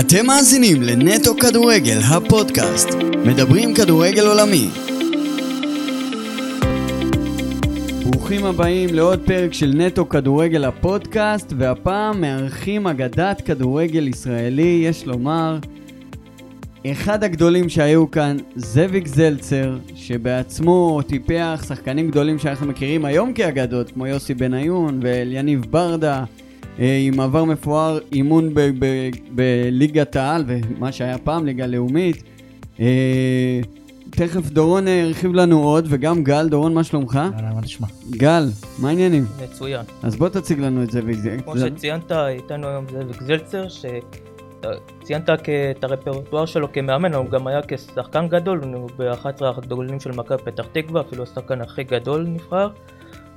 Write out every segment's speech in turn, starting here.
אתם מאזינים לנטו כדורגל, הפודקאסט. מדברים כדורגל עולמי. ברוכים הבאים לעוד פרק של נטו כדורגל, הפודקאסט, והפעם מארחים אגדת כדורגל ישראלי, יש לומר, אחד הגדולים שהיו כאן, זביק זלצר, שבעצמו טיפח שחקנים גדולים שאנחנו מכירים היום כאגדות, כמו יוסי בניון ואליניב ברדה, עם עבר מפואר, אימון בליגת העל, ומה שהיה פעם ליגה לאומית. תכף דורון הרחיב לנו עוד, וגם גל. דורון, מה שלומך? מה נשמע? גל, מה העניינים? מצוין. אז בוא תציג לנו את זביק זלצר. כמו שציינת איתנו היום זביק זלצר, שציינת את הרפרטואר שלו כמאמן, הוא גם היה כשחקן גדול, הוא ב-11 הגדולים של מכבי פתח תקווה, אפילו השחקן הכי גדול נבחר.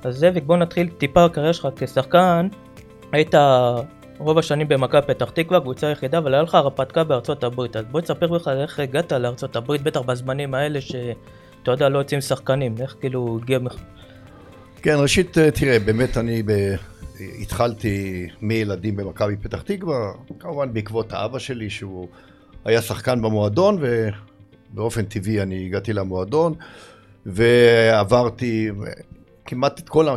אז זביק, בוא נתחיל טיפה הקריירה שלך כשחקן. היית רוב השנים במכבי פתח תקווה, קבוצה היחידה, אבל היה לך הרפתקה בארצות הברית. אז בוא תספר לך איך הגעת לארצות הברית, בטח בזמנים האלה שאתה יודע, לא יוצאים שחקנים, איך כאילו הגיע לך? כן, ראשית, תראה, באמת אני התחלתי מילדים במכבי פתח תקווה, כמובן בעקבות האבא שלי, שהוא היה שחקן במועדון, ובאופן טבעי אני הגעתי למועדון, ועברתי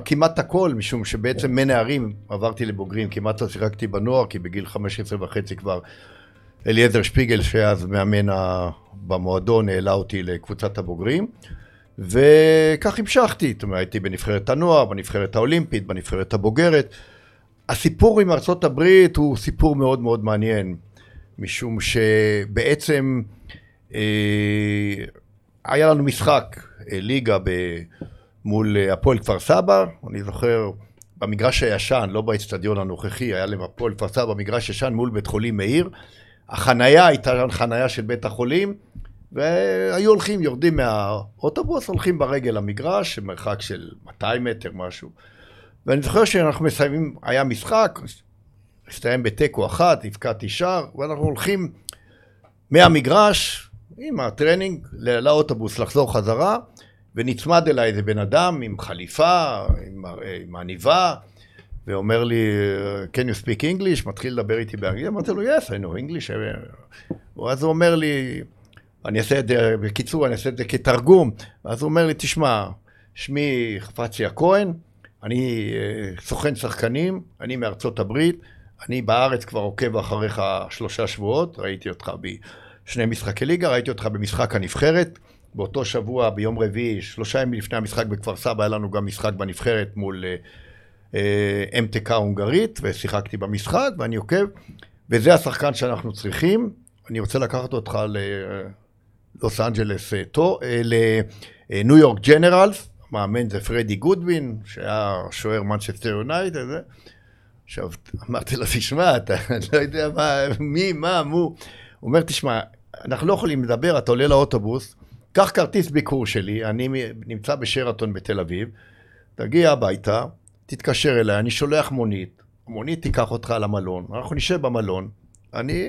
כמעט הכל, משום שבעצם מנערים עברתי לבוגרים, כמעט לא שיחקתי בנוער, כי בגיל 15 וחצי כבר אליעזר שפיגל, שאז מאמן במועדון, העלה אותי לקבוצת הבוגרים, וכך המשכתי, זאת אומרת, הייתי בנבחרת הנוער, בנבחרת האולימפית, בנבחרת הבוגרת. הסיפור עם ארצות הברית הוא סיפור מאוד מאוד מעניין, משום שבעצם היה לנו משחק ליגה מול הפועל כפר סבא, אני זוכר, במגרש הישן, לא באצטדיון הנוכחי, היה להם הפועל כפר סבא, במגרש הישן מול בית חולים מאיר, החנייה הייתה חנייה של בית החולים, והיו הולכים, יורדים מהאוטובוס, הולכים ברגל למגרש, מרחק של 200 מטר משהו, ואני זוכר שאנחנו מסיימים, היה משחק, הסתיים בתיקו אחת, הפקעתי שער, ואנחנו הולכים מהמגרש, עם הטרנינג, לאוטובוס לחזור חזרה, ונצמד אליי איזה בן אדם עם חליפה, עם עניבה, ואומר לי, can you speak English? מתחיל לדבר איתי באנגלית, אמרתי לו, yes, I know English. ואז הוא אומר לי, אני אעשה את זה, בקיצור, אני אעשה את זה כתרגום. אז הוא אומר לי, תשמע, שמי חפציה כהן, אני סוכן שחקנים, אני מארצות הברית, אני בארץ כבר עוקב אחריך 3 שבועות, ראיתי אותך בשני משחקי ליגה, ראיתי אותך במשחק הנבחרת, באותו שבוע, ביום רביעי, 3 ימים לפני המשחק בכפר סבא, היה לנו גם משחק בנבחרת מול MTK הונגרית, ושיחקתי במשחק, ואני עוקב, וזה השחקן שאנחנו צריכים. אני רוצה לקחת אותך ללוס אנג'לס, לניו יורק ג'נרלס, מאמן זה פרדי גודווין, שהיה שוער מנצ'סטר יונייטד, עכשיו, אמרתי לה, תשמע, אתה לא יודע מה, הוא אומר, תשמע, אנחנו לא יכולים לדבר, אתה עולה לאוטובוס, קח כרטיס ביקור שלי, אני נמצא בשרתון בתל אביב, תגיע הביתה, תתקשר אליי, אני שולח מונית, המונית תיקח אותך למלון, אנחנו נשב במלון, אני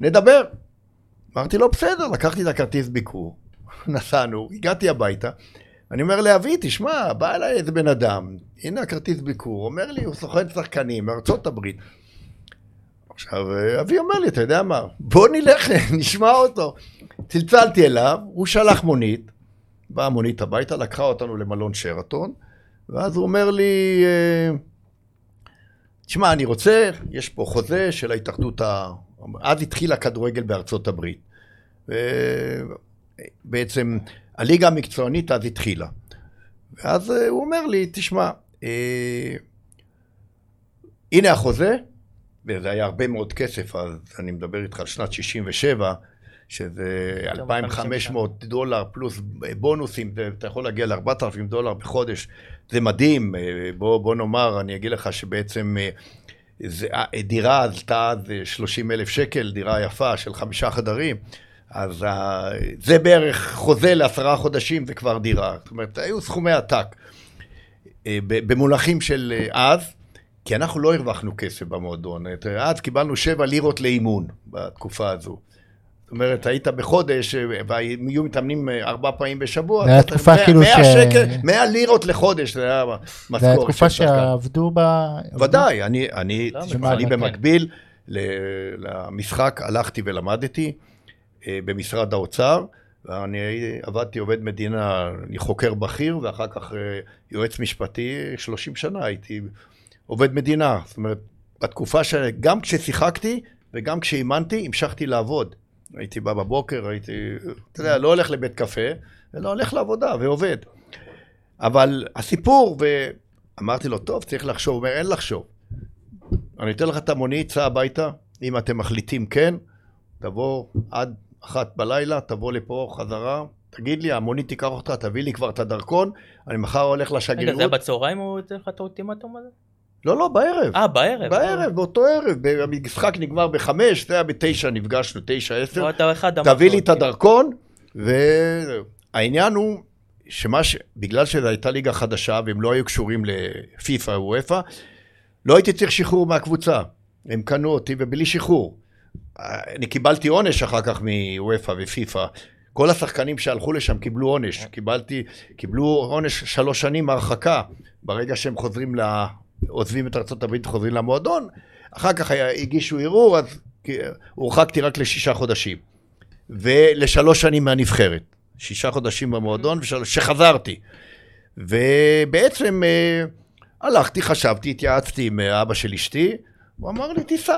נדבר. אמרתי לו, בסדר, לקחתי את הכרטיס ביקור, נסענו, הגעתי הביתה, אני אומר לאבי, תשמע, בא אליי איזה בן אדם, הנה הכרטיס ביקור, אומר לי, הוא סוכן שחקנים, מארצות הברית. עכשיו, אבי אומר לי, אתה יודע מה, בוא נלך, נשמע אותו. צלצלתי אליו, הוא שלח מונית, באה מונית הביתה, לקחה אותנו למלון שרתון, ואז הוא אומר לי, תשמע, אני רוצה, יש פה חוזה של ההתאחדות, אז התחילה כדורגל בארצות הברית. בעצם, הליגה המקצוענית אז התחילה. ואז הוא אומר לי, תשמע, הנה החוזה, וזה היה הרבה מאוד כסף, אז אני מדבר איתך על שנת 67, שזה $2,500 פלוס בונוסים, אתה יכול להגיע ל$4,000 בחודש, זה מדהים, בוא נאמר, אני אגיד לך שבעצם דירה עלתה $30,000, דירה יפה של 5 חדרים, אז זה בערך חוזה ל10 חודשים, זה כבר דירה, זאת אומרת, היו סכומי עתק, במונחים של אז, כי אנחנו לא הרווחנו כסף במועדון, אז קיבלנו 7 לירות לאימון בתקופה הזו. זאת אומרת, היית בחודש, והיו מתאמנים 4 פעמים בשבוע, 100 לירות לחודש, זה היה משכורת. זה התקופה שעבדו בה? ודאי, אני במקביל, למשחק הלכתי ולמדתי במשרד האוצר, ואני עבדתי עובד מדינה, אני חוקר בכיר, ואחר כך יועץ משפטי, 30 שנה הייתי עובד מדינה. זאת אומרת, בתקופה שגם כששיחקתי וגם כשאימנתי, המשכתי לעבוד. הייתי בא בבוקר, הייתי, אתה יודע, לא הולך לבית קפה, אלא הולך לעבודה ועובד. אבל הסיפור, ואמרתי לו, טוב, צריך לחשוב, הוא אומר, אין לחשוב. אני אתן לך את המונית, צא הביתה, אם אתם מחליטים כן, תבוא עד 1:00 בלילה, תבוא לפה חזרה, תגיד לי, המונית תיקח אותך, תביא לי כבר את הדרכון, אני מחר הולך לשגרירות. רגע, זה בצהריים הוא יוצא לך את האולטימטום הזה? לא, לא, בערב. בערב. בערב, באותו ערב, המשחק נגמר ב-5, זה היה ב-9, נפגשנו, 9:10. תביא לי את הדרכון, והעניין הוא, בגלל שזו הייתה ליגה חדשה, והם לא היו קשורים לפיפה או איפה, לא הייתי צריך שחרור מהקבוצה. הם קנו אותי ובלי שחרור. אני קיבלתי עונש אחר כך מאופה ופיפה. כל השחקנים שהלכו לשם קיבלו עונש. קיבלו עונש 3 שנים הרחקה. ברגע שהם חוזרים עוזבים את ארצות הברית, חוזרים למועדון. אחר כך הגישו עירור, אז הורחקתי רק ל6 חודשים. ול3 שנים מהנבחרת. 6 חודשים במועדון, שחזרתי. ובעצם הלכתי, חשבתי, התייעצתי עם אבא של אשתי, הוא אמר לי, תיסע.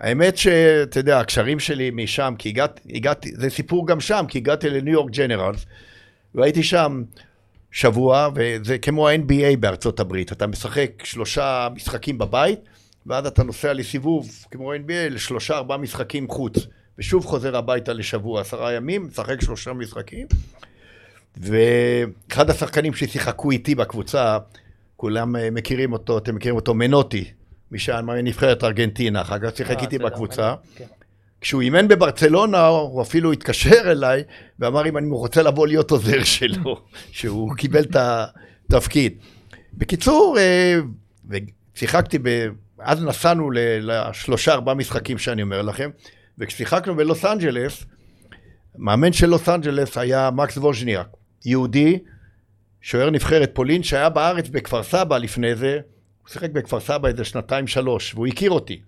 האמת שאתה יודע, הקשרים שלי משם, כי הגעתי, זה סיפור גם שם, כי הגעתי לניו יורק ג'נרלס, והייתי שם שבוע, וזה כמו ה-NBA בארצות הברית, אתה משחק 3 משחקים בבית, ואז אתה נוסע לסיבוב, כמו ה-NBA, ל3-4 משחקים חוץ, ושוב חוזר הביתה לשבוע, 10 ימים, משחק 3 משחקים, ואחד השחקנים ששיחקו איתי בקבוצה, כולם מכירים אותו, אתם מכירים אותו, מנוטי, משם נבחרת ארגנטינה, אחר כך שיחק איתי בקבוצה. כשהוא אימן בברצלונה, הוא אפילו התקשר אליי, ואמר אם אני רוצה לבוא להיות עוזר שלו, שהוא קיבל את התפקיד. בקיצור, שיחקתי, אז נסענו ל3-4 משחקים שאני אומר לכם, וכששיחקנו בלוס אנג'לס, מאמן של לוס אנג'לס היה מקס ווז'ניאק, יהודי, שוער נבחרת פולין, שהיה בארץ בכפר סבא לפני זה, הוא שיחק בכפר סבא איזה 2-3, והוא הכיר אותי.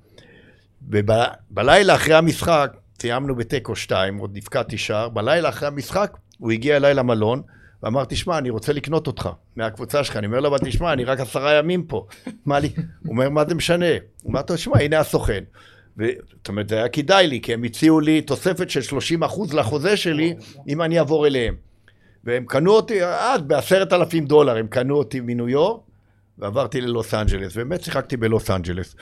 ובלילה אחרי המשחק, סיימנו בטקו 2, עוד נפקעתי שער, בלילה אחרי המשחק, הוא הגיע אליי למלון, ואמר, תשמע, אני רוצה לקנות אותך, מהקבוצה שלך. אני אומר לו, תשמע, אני רק 10 ימים פה. הוא אומר, מה זה משנה? הוא אומר, תשמע, הנה הסוכן. זאת אומרת, זה היה כדאי לי, כי הם הציעו לי תוספת של 30% לחוזה שלי, אם אני אעבור אליהם. והם קנו אותי, עד ב$10,000, הם קנו אותי מניו יורק, ועברתי ללוס אנג'לס, באמת שיחקתי בלוס אנג'לס.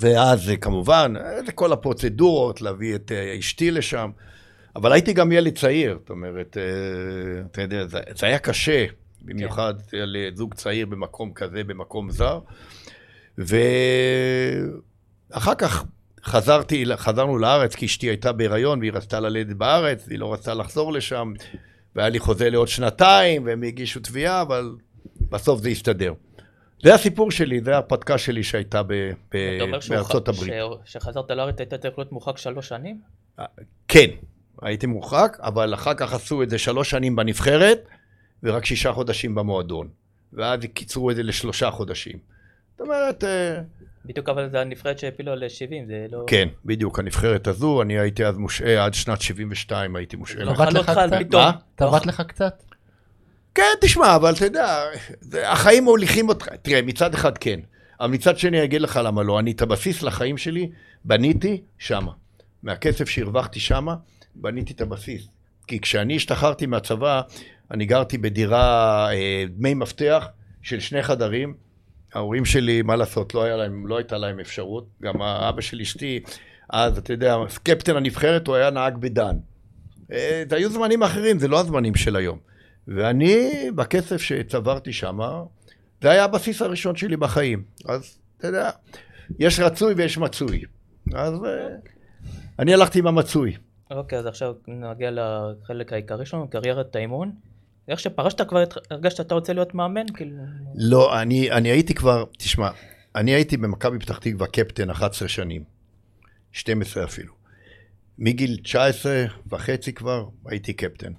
ואז כמובן, זה כל הפרוצדורות, להביא את אשתי לשם, אבל הייתי גם ילד צעיר, זאת אומרת, אתה יודע, זה היה קשה, במיוחד לזוג צעיר במקום כזה, במקום זר, ואחר כך חזרנו לארץ, כי אשתי הייתה בהיריון, והיא רצתה ללדת בארץ, והיא לא רצתה לחזור לשם, והיה לי חוזה לעוד 2 והם הגישו תביעה, אבל בסוף זה יסתדר. זה הסיפור שלי, זה הפתקה שלי שהייתה בארצות הברית. אתה אומר שחזרת לארץ, הייתה צריך להיות מורחק 3 שנים? כן, הייתי מורחק, אבל אחר כך עשו את זה 3 שנים בנבחרת, ורק 6 חודשים במועדון. ואז קיצרו את זה ל3 חודשים. זאת אומרת... בדיוק, אבל זה הנבחרת שהפילו ל-70, זה לא... כן, בדיוק, הנבחרת הזו, אני הייתי אז מושעה, עד שנת 72 הייתי מושעה. תעברת לך קצת? כן, תשמע, אבל אתה יודע, החיים מוליכים אותך, תראה, מצד אחד כן, אבל מצד שני, אני אגיד לך למה לא, אני את הבסיס לחיים שלי, בניתי שמה. מהכסף שהרווחתי שמה, בניתי את הבסיס. כי כשאני השתחררתי מהצבא, אני גרתי בדירה דמי מפתח של 2 חדרים, ההורים שלי, מה לעשות, לא הייתה להם אפשרות, גם האבא של אשתי, אז אתה יודע, קפטן הנבחרת, הוא היה נהג בדן. זה היו זמנים אחרים, זה לא הזמנים של היום. ואני, בכסף שצברתי שם, זה היה הבסיס הראשון שלי בחיים. אז אתה יודע, יש רצוי ויש מצוי. אז אני הלכתי עם המצוי. אוקיי, אז עכשיו נגיע לחלק העיקרי שלנו, קריירת האימון. איך שפרשת כבר, הרגשת שאתה רוצה להיות מאמן? לא, אני הייתי כבר, תשמע, אני הייתי במכבי פתח תקווה קפטן 11 שנים, 12 אפילו. מגיל 19.5 כבר הייתי קפטן.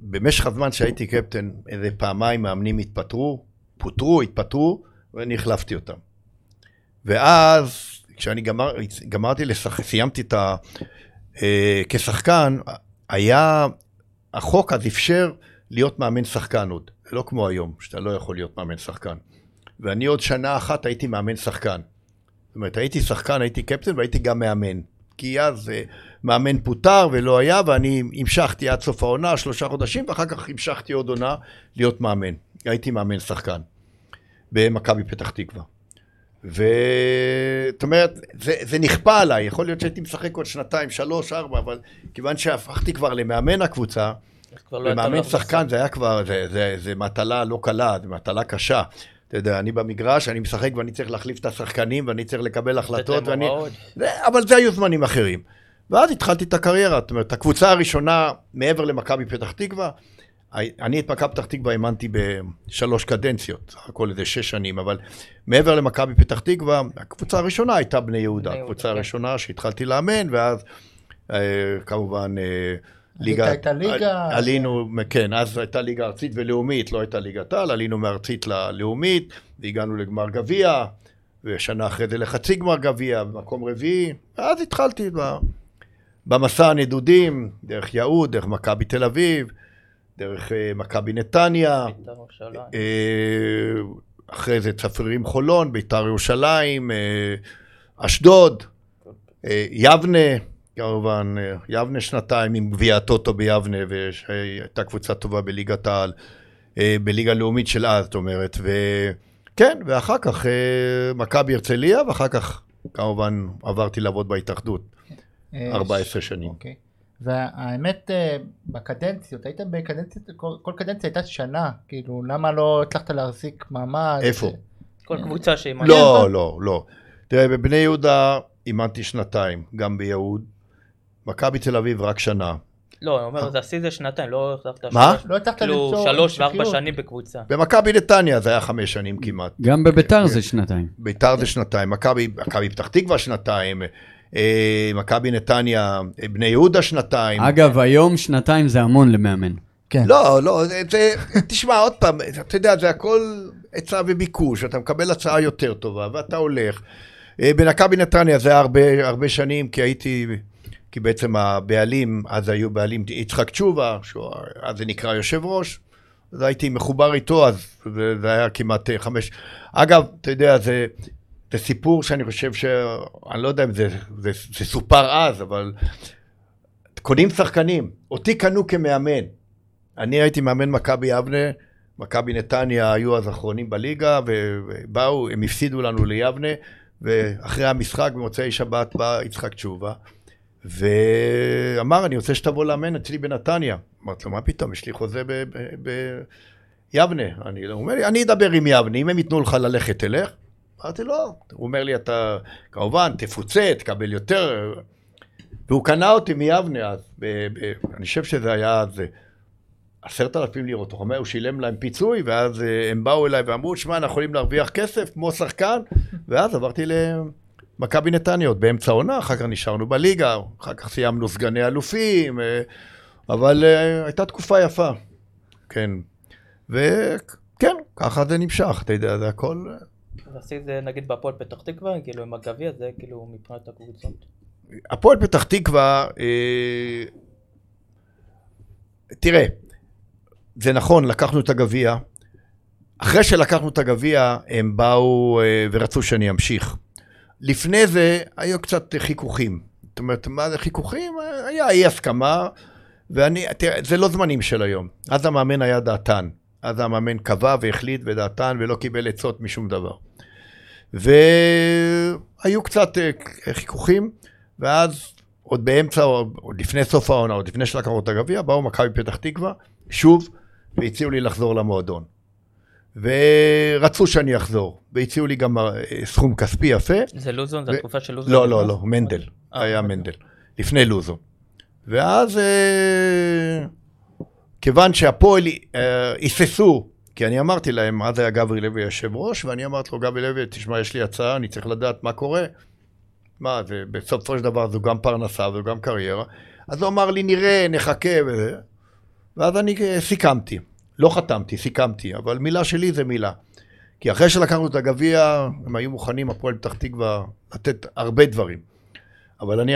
ובמשך הזמן שהייתי קפטן, איזה פעמיים מאמנים התפטרו, פוטרו, ואני החלפתי אותם. ואז כשאני גמרתי סיימתי את כשחקן, היה החוק אז אפשר להיות מאמן שחקן עוד, לא כמו היום שאתה לא יכול להיות מאמן שחקן, ואני עוד שנה אחת הייתי מאמן שחקן, זאת אומרת הייתי שחקן, הייתי קפטן והייתי גם מאמן, כי אז מאמן פוטר ולא היה, ואני המשכתי עד סוף העונה 3 חודשים, ואחר כך המשכתי עוד עונה להיות מאמן, הייתי מאמן שחקן במכבי פתח תקווה. זאת אומרת, זה נכפה עליי, יכול להיות שהייתי משחק עוד 2, 3, 4, אבל כיוון שהפכתי כבר למאמן הקבוצה, למאמן שחקן זה היה כבר, זה מטלה לא קלה, זה מטלה קשה. אתה יודע, אני במגרש, אני משחק ואני צריך להחליף את השחקנים, ואני צריך לקבל החלטות, אבל זה היו זמנים אחרים. ואז התחלתי את הקריירה, זאת אומרת, הקבוצה הראשונה מעבר למכבי פתח תקווה, אני את מכבי פתח תקווה האמנתי ב3 קדנציות, הכל איזה 6 שנים, אבל מעבר למכבי פתח תקווה, הקבוצה הראשונה הייתה בני יהודה, הקבוצה הראשונה שהתחלתי לאמן, ואז כמובן עלינו, כן, אז הייתה ליגה ארצית ולאומית, לא הייתה ליגת על, עלינו מארצית ללאומית, והגענו לגמר גביע, ושנה אחרי זה לחצי גמר גביע, במקום רביעי, ואז התחלתי במסע הנדודים, דרך יהוד, דרך מכבי תל אביב, דרך מכבי נתניה, אחרי זה צפרירים חולון, ביתר ירושלים, אשדוד, יבנה, כמובן, יבנה 2 עם גביע הטוטו ביבנה, והייתה קבוצה טובה בליגת העל, בליגה הלאומית של אז, זאת אומרת, וכן, ואחר כך מכבי הרצליה, ואחר כך כמובן עברתי לעבוד בהתאחדות 14 שנים. אוקיי. והאמת, בקדנציות, הייתם בקדנציות, כל קדנציה הייתה שנה, כאילו, למה לא הצלחת להחזיק מעמד? איפה? כל קבוצה שאימנת? לא, לא, לא. תראה, בבני יהודה אימנתי 2, גם ביהוד. מכבי תל אביב רק 1. לא, אני אומר, זה עשי זה 2, לא הצלחת... מה? לא הצלחת למצוא... כאילו, 3 ו4 שנים בקבוצה. במכבי נתניה זה היה 5 שנים כמעט. גם בביתר זה 2. ביתר זה 2, מכבי פתח תקווה 2, מכבי נתניה, בני יהודה 2. אגב, היום 2 זה המון למאמן. לא, לא, תשמע עוד פעם, אתה יודע, זה הכל הצעה וביקוש, אתה מקבל הצעה יותר טובה, ואתה הולך. במכבי נתניה זה היה הרבה שנים, כי בעצם הבעלים, אז היו בעלים יצחק צ'ובה, אז זה נקרא יושב ראש, אז הייתי מחובר איתו, אז זה היה כמעט 5. אגב, אתה יודע, זה סיפור שאני חושב אני לא יודע אם זה סופר אז, אבל קונים שחקנים. אותי קנו כמאמן. אני הייתי מאמן מכבי יבנה, מכבי נתניה היו אז אחרונים בליגה, ובאו, הם הפסידו לנו ליבנה, ואחרי המשחק במוצאי שבת בא יצחק צ'ובה, ואמר, אני רוצה שתבוא לאמן אצלי בנתניה. אמרתי לו, מה פתאום, יש לי חוזה ביבנה. אני לא אומר לי, אני אדבר עם יבנה, אם הם ייתנו לך ללכת, תלך. אמרתי לו, הוא אומר לי, אתה כמובן תפוצה, תקבל יותר, והוא קנה אותי מיבנה אז, אני חושב שזה היה אז 10,000 לירות, הוא שילם להם פיצוי, ואז הם באו אליי ואמרו, שמע, אנחנו יכולים להרוויח כסף כמו שחקן, ואז עברתי למכבי נתניה באמצע עונה, אחר כך נשארנו בליגה, אחר כך סיימנו סגני אלופים, אבל הייתה תקופה יפה, כן, וכן, ככה זה נמשך, אתה יודע, זה הכל... עשית נגיד בהפועל פתח תקווה, כאילו עם הגביע זה כאילו מבחינת הקבוצות. הפועל פתח תקווה, תראה, זה נכון, לקחנו את הגביע, אחרי שלקחנו את הגביע הם באו ורצו שאני אמשיך. לפני זה היו קצת חיכוכים, זאת אומרת מה זה חיכוכים? היה אי הסכמה, תראה, זה לא זמנים של היום, אז המאמן היה דעתן. אז המאמן קבע והחליט ודעתן ולא קיבל עצות משום דבר. והיו קצת חיכוכים, ואז עוד באמצע, עוד לפני סוף העונה, עוד לפני שלקחנו את הגביע, באו מכבי פתח תקווה, שוב, והציעו לי לחזור למועדון. ורצו שאני אחזור, והציעו לי גם סכום כספי יפה. זה לוזון? זה התקופה של לוזון? לא, לא, לא, מנדל. היה מנדל. לפני לוזון. ואז... כיוון שהפועל יססו, כי אני אמרתי להם, אז היה גברי לוי יושב ראש, ואני אמרתי לו, גברי לוי, תשמע, יש לי הצעה, אני צריך לדעת מה קורה. מה, בסופו של דבר זו גם פרנסה, זו גם קריירה. אז הוא אמר לי, נראה, נחכה, וזה. ואז אני סיכמתי. לא חתמתי, סיכמתי, אבל מילה שלי זה מילה. כי אחרי שלקחנו את הגביע, הם היו מוכנים, הפועל פתח תקווה, לתת הרבה דברים. אבל אני,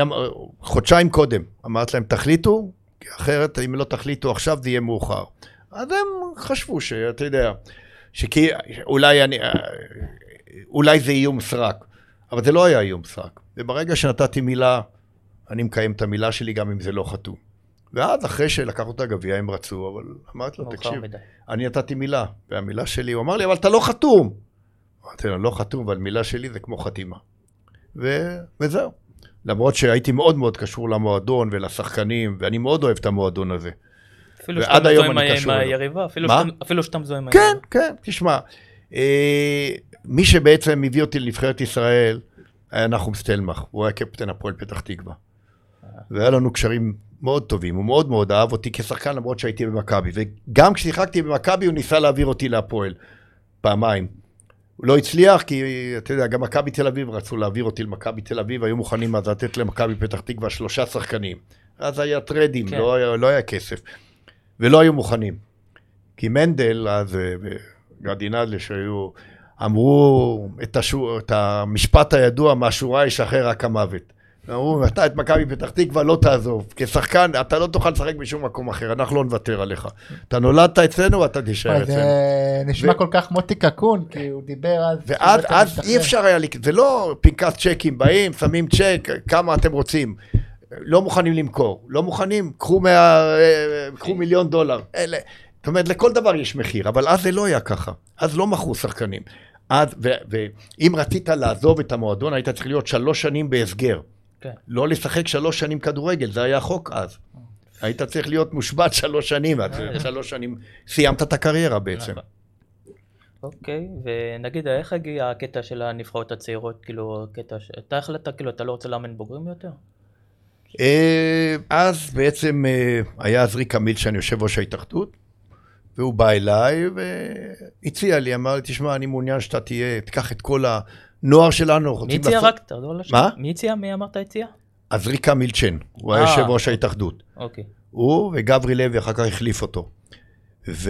חודשיים קודם, אמרתי להם, תחליטו, כי אחרת, אם לא תחליטו עכשיו, זה יהיה מאוחר. אז הם חשבו שאתה יודע, שכי אולי זה איום סרק, אבל זה לא היה איום סרק. וברגע שנתתי מילה, אני מקיים את המילה שלי גם אם זה לא חתום. ואז אחרי שלקחו את הגביע הם רצו, אבל אמרתי לו, תקשיב, אני נתתי מילה, והמילה שלי, הוא אמר לי, אבל אתה לא חתום. אמרתי לו, לא חתום, אבל מילה שלי זה כמו חתימה. וזהו. למרות שהייתי מאוד מאוד קשור למועדון ולשחקנים, ואני מאוד אוהב את המועדון הזה. אפילו שאתם זוהם עם היריבה, אפילו שאתם זוהם עם היריבה. כן, כן, תשמע. מי שבעצם הביא אותי לנבחרת ישראל, היה נחום סטלמך, הוא היה קפטן הפועל פתח תקווה. והיה לנו קשרים מאוד טובים, הוא מאוד מאוד אהב אותי כשחקן למרות שהייתי במכבי, וגם כששיחקתי במכבי הוא ניסה להעביר אותי להפועל פעמיים. הוא לא הצליח כי, אתה יודע, גם מכבי תל אביב רצו להעביר אותי למכבי תל אביב, היו מוכנים אז לתת למכבי פתח תקווה 3 שחקנים. אז היה טרדים, כן. לא היה כסף. ולא היו מוכנים. כי מנדל, אז גרדינדל שהיו, אמרו את המשפט הידוע, מהשורה ישחרר רק המוות. אמרו, אתה את מכבי פתח תקווה לא תעזוב, כשחקן אתה לא תוכל לשחק בשום מקום אחר, אנחנו לא נוותר עליך. אתה נולדת אצלנו, אתה תישאר אצלנו. זה נשמע כל כך מוטי קקון, כי הוא דיבר אז... ואז אי אפשר היה, זה לא פנקס צ'קים, באים, שמים צ'ק, כמה אתם רוצים. לא מוכנים למכור, לא מוכנים, קחו $1,000,000. זאת אומרת, לכל דבר יש מחיר, אבל אז זה לא היה ככה. אז לא מכרו שחקנים. ואם רצית לעזוב את המועדון, היית צריך להיות 3 שנים בהסגר. לא לשחק 3 שנים כדורגל, זה היה חוק אז. היית צריך להיות מושבת 3 שנים, אז 3 שנים סיימת את הקריירה בעצם. אוקיי, ונגיד, איך הגיע הקטע של הנבחרות הצעירות, כאילו, אתה החלטת, כאילו, אתה לא רוצה לאמן בוגרים יותר? אז בעצם היה עזרי קמיל שאני יושב ראש ההתאחדות, והוא בא אליי והציע לי, אמר לי, תשמע, אני מעוניין שאתה תהיה, תקח את כל הנוער שלנו. מי הציע רק? מה? מי הציע? מי אמרת הציע? עזרי קמיל צ'ן, הוא היה יושב ראש ההתאחדות. אוקיי. הוא וגברי לוי אחר כך החליף אותו. והוא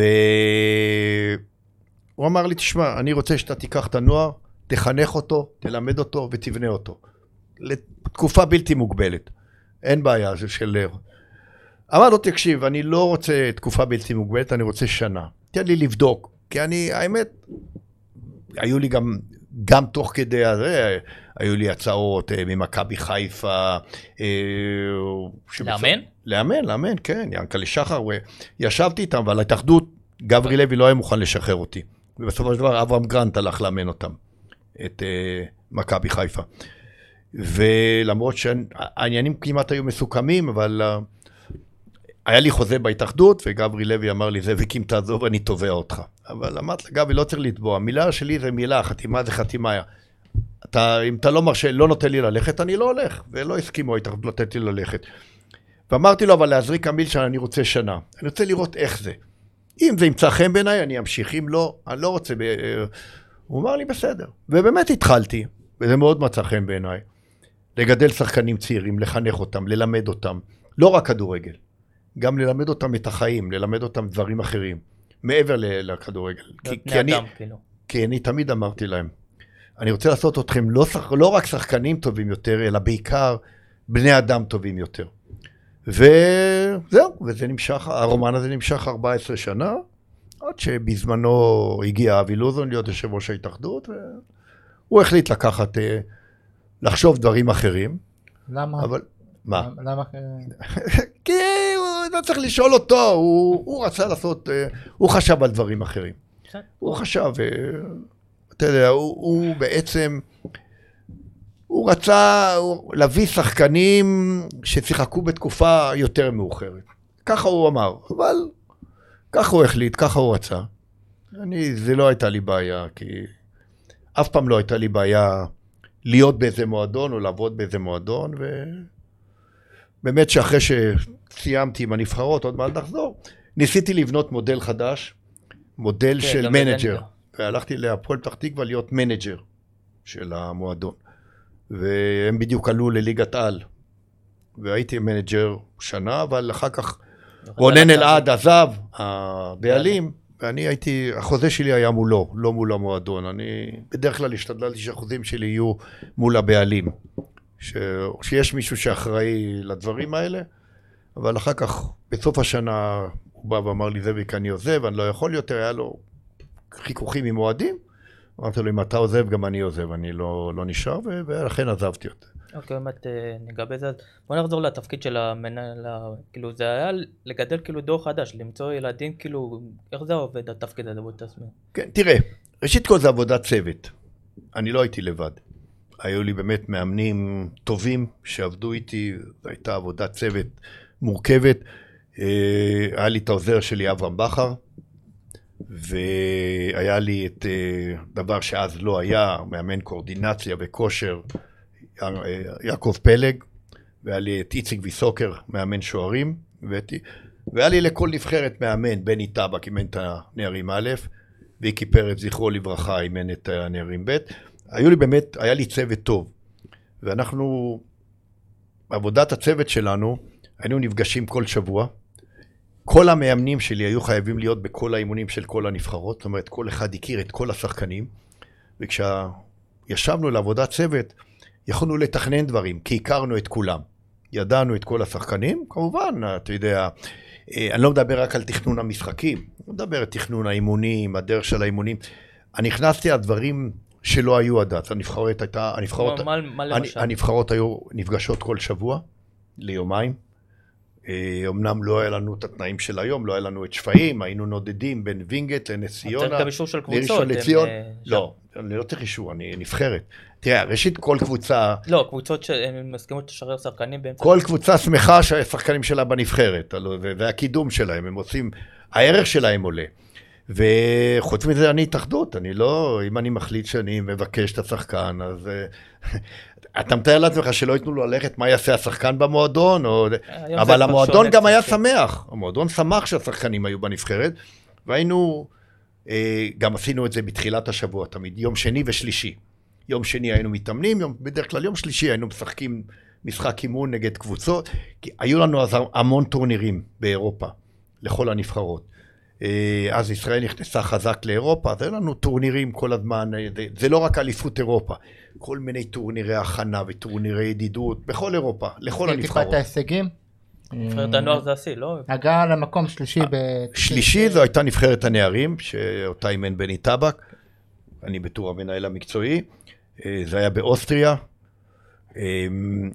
אמר לי, תשמע, אני רוצה שאתה תיקח את הנוער, תחנך אותו, תלמד אותו ותבנה אותו. לתקופה בלתי מוגבלת. אין בעיה, זה של לב. אמר לו, תקשיב, אני לא רוצה תקופה בלתי מוגבלת, אני רוצה שנה. תן לי לבדוק, כי אני, האמת, היו לי גם תוך כדי הזה, היו לי הצעות ממכבי חיפה. לאמן? לאמן, כן, ינקלה שחר. ישבתי איתם, אבל ההתאחדות, גברי לוי לא היה מוכן לשחרר אותי. ובסופו של דבר, אברם גרנט הלך לאמן אותם, את מכבי חיפה. ולמרות שהעניינים כמעט היו מסוכמים, אבל היה לי חוזה בהתאחדות, וגברי לוי אמר לי, זביק, אם תעזוב, אני תובע אותך. אבל אמרת לה, גברי, לא צריך לתבוע. המילה שלי זה מילה, חתימה זה חתימה. אם אתה לא מרשה, לא נותן לי ללכת, אני לא הולך. ולא הסכימו, ההתאחדות נותנת לי ללכת. ואמרתי לו, אבל להזריק המיל שאני רוצה שנה. אני רוצה לראות איך זה. אם זה ימצא חן בעיניי, אני אמשיך. אם לא, אני לא רוצה. הוא אמר לי, בסדר. ובאמת התחלתי, וזה מאוד מצא חן בעיניי. לגדל שחקנים צעירים, לחנך אותם, ללמד אותם, לא רק כדורגל, גם ללמד אותם את החיים, ללמד אותם דברים אחרים, מעבר לכדורגל. כי אני תמיד אמרתי להם, אני רוצה לעשות אתכם לא רק שחקנים טובים יותר, אלא בעיקר בני אדם טובים יותר. וזהו, וזה נמשך, הרומן הזה נמשך 14 שנה, עד שבזמנו הגיע אבילוזון להיות יושב ראש ההתאחדות, והוא החליט לקחת... לחשוב דברים אחרים. למה? אבל, מה? למה אחרים? כי הוא לא צריך לשאול אותו, הוא רצה לעשות, הוא חשב על דברים אחרים. הוא חשב, אתה יודע, הוא בעצם, הוא רצה להביא שחקנים ששיחקו בתקופה יותר מאוחרת. ככה הוא אמר, אבל ככה הוא החליט, ככה הוא רצה. זה לא הייתה לי בעיה, כי אף פעם לא הייתה לי בעיה, להיות באיזה מועדון או לעבוד באיזה מועדון, ובאמת שאחרי שסיימתי עם הנבחרות, עוד מעט נחזור, ניסיתי לבנות מודל חדש, מודל של מנג'ר, והלכתי להפועל פתח תקווה להיות מנג'ר של המועדון, והם בדיוק עלו לליגת על, והייתי מנג'ר שנה, אבל אחר כך רונן אל עד עזב, הבעלים, ואני הייתי, החוזה שלי היה מולו, לא מול המועדון. אני בדרך כלל השתדלתי שהחוזים שלי יהיו מול הבעלים. שיש מישהו שאחראי לדברים האלה, אבל אחר כך, בסוף השנה, הוא בא ואמר לי, זביק, אני עוזב, אני לא יכול יותר, היה לו חיכוכים עם מועדים. אמרתי לו, אם אתה עוזב, גם אני עוזב, אני לא נשאר, ולכן עזבתי אותה. אוקיי, באמת ניגע בזה. בוא נחזור לתפקיד של המנהל, כאילו זה היה לגדל כאילו דור חדש, למצוא ילדים, כאילו, איך זה עובד התפקיד הזה? כן, תראה, ראשית כל זה עבודת צוות. אני לא הייתי לבד. היו לי באמת מאמנים טובים שעבדו איתי, הייתה עבודת צוות מורכבת. היה לי את העוזר שלי, אברהם בחר, והיה לי את דבר שאז לא היה, מאמן קורדינציה וכושר, יעקב פלג, והיה לי את איציק ויסוקר, מאמן שוערים, והיה לי לכל נבחרת מאמן, בני טאבק, אימן את הנערים א', ויקי פרץ, זכרו לברכה, אימן את הנערים ב'. היו לי באמת, היה לי צוות טוב, ואנחנו, עבודת הצוות שלנו, היינו נפגשים כל שבוע, כל המאמנים שלי היו חייבים להיות בכל האימונים של כל הנבחרות, זאת אומרת, כל אחד הכיר את כל השחקנים, וכשישבנו לעבודת צוות, יכולנו לתכנן דברים, כי הכרנו את כולם, ידענו את כל השחקנים, כמובן, אתה יודע, אני לא מדבר רק על תכנון המשחקים, אני מדבר על תכנון האימונים, הדרך של האימונים, אני נכנסתי לדברים שלא היו עד אז, הנבחרות הייתה, הנבחרות היו נפגשות כל שבוע, ליומיים, אמנם לא היה לנו את התנאים של היום, לא היה לנו את שפעים, היינו נודדים בין וינגט לנסיונה, לראשון לציון, לא, אני לא צריך אישור, אני נבחרת. תראה, ראשית כל קבוצה... לא, קבוצות שהן מסכימות לשחרר שחקנים באמצע... כל קבוצה שמחה שהשחקנים שלה בנבחרת, והקידום שלהם, הם עושים, הערך שלהם עולה. וחוץ מזה אני התאחדות, אני לא, אם אני מחליט שאני מבקש את השחקן, אז... אתה מתאר לעצמך שלא ייתנו לו ללכת מה יעשה השחקן במועדון, אבל המועדון גם היה שמח, המועדון שמח שהשחקנים היו בנבחרת, והיינו, גם עשינו את זה בתחילת השבוע תמיד, יום שני ושלישי. יום שני היינו מתאמנים, בדרך כלל יום שלישי היינו משחקים משחק אימון נגד קבוצות, כי היו לנו אז המון טורנירים באירופה, לכל הנבחרות. אז ישראל נכנסה חזק לאירופה, אז היו לנו טורנירים כל הזמן, זה לא רק אליפות אירופה, כל מיני טורנירי הכנה וטורנירי ידידות, בכל אירופה, לכל הנבחרות. טיפת ההישגים? נבחרת הנוער זה עשי, לא? הגעה למקום שלישי ב... שלישי זו הייתה נבחרת הנערים, שאותה אימן בני טאבק, אני בתור המנהל המקצועי, זה היה באוסטריה,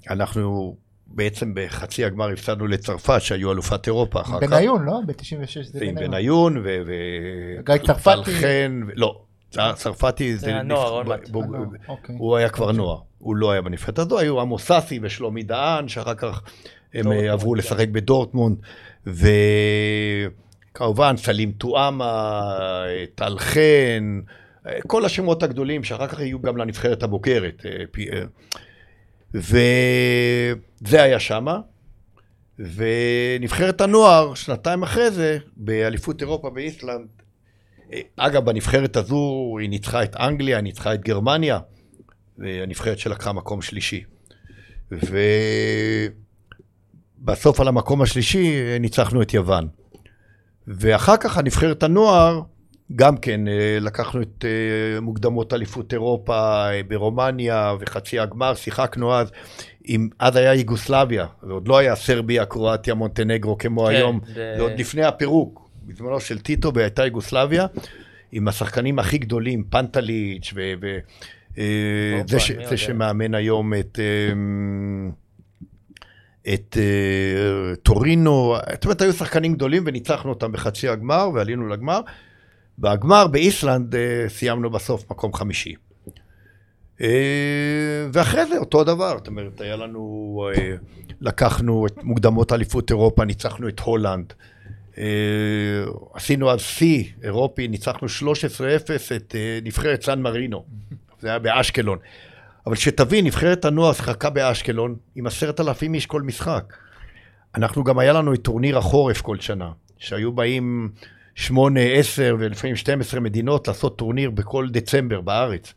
אנחנו... בעצם בחצי הגמר הפסדנו לצרפת, שהיו אלופת אירופה אחר כך. בניון, לא? ב-96 זה בניון. בניון ו... גיא צרפתי. לא, צרפתי זה... זה הנוער, הוא היה כבר נוער. הוא לא היה בנבחרת הזו, היו המוססי ושלומי דהן, שאחר כך הם עברו לשחק בדורטמונד. וכמובן, סלים תואמה, טל חן, כל השמות הגדולים, שאחר כך יהיו גם לנבחרת הבוקרת. וזה היה שמה, ונבחרת הנוער, שנתיים אחרי זה, באליפות אירופה באיסלנד, אגב, בנבחרת הזו, היא ניצחה את אנגליה, היא ניצחה את גרמניה, והנבחרת שלקחה מקום שלישי. ובסוף על המקום השלישי, ניצחנו את יוון. ואחר כך הנבחרת הנוער, גם כן, לקחנו את מוקדמות אליפות אירופה ברומניה וחצי הגמר, שיחקנו אז, אז היה יוגוסלביה, זה עוד לא היה סרביה, קרואטיה, מונטנגרו כמו היום, זה עוד לפני הפירוק, בזמנו של טיטו והייתה יוגוסלביה, עם השחקנים הכי גדולים, פנטליץ' וזה שמאמן היום את טורינו, זאת אומרת היו שחקנים גדולים וניצחנו אותם בחצי הגמר ועלינו לגמר, בהגמר באיסלנד סיימנו בסוף מקום חמישי. ואחרי זה אותו הדבר, זאת אומרת, היה לנו, לקחנו את מוקדמות אליפות אירופה, ניצחנו את הולנד, עשינו אז סי אירופי, ניצחנו 13-0 את נבחרת סן מרינו, זה היה באשקלון. אבל שתבין, נבחרת הנוער שחקה באשקלון עם 10,000 איש כל משחק. אנחנו גם היה לנו את טורניר החורף כל שנה, שהיו באים 8, 10 ולפעמים 12 מדינות לעשות טורניר בכל דצמבר בארץ.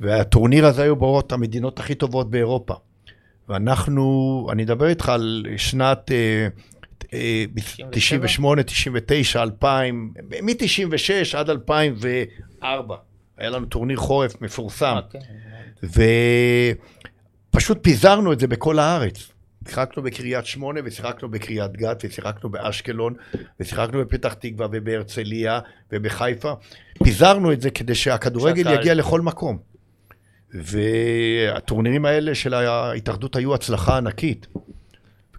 והטורניר הזה היו באות המדינות הכי טובות באירופה. ואנחנו, אני מדבר איתך על שנת 98, 99, 2000, מ-96 עד 2004, היה לנו טורניר חורף מפורסם, ופשוט פיזרנו את זה בכל הארץ. שיחקנו בקריית שמונה, ושיחקנו בקריית גת, ושיחקנו באשקלון, ושיחקנו בפתח תקווה, ובהרצליה, ובחיפה. פיזרנו את זה כדי שהכדורגל יגיע לכל מקום. והטורנירים האלה של ההתאחדות היו הצלחה ענקית.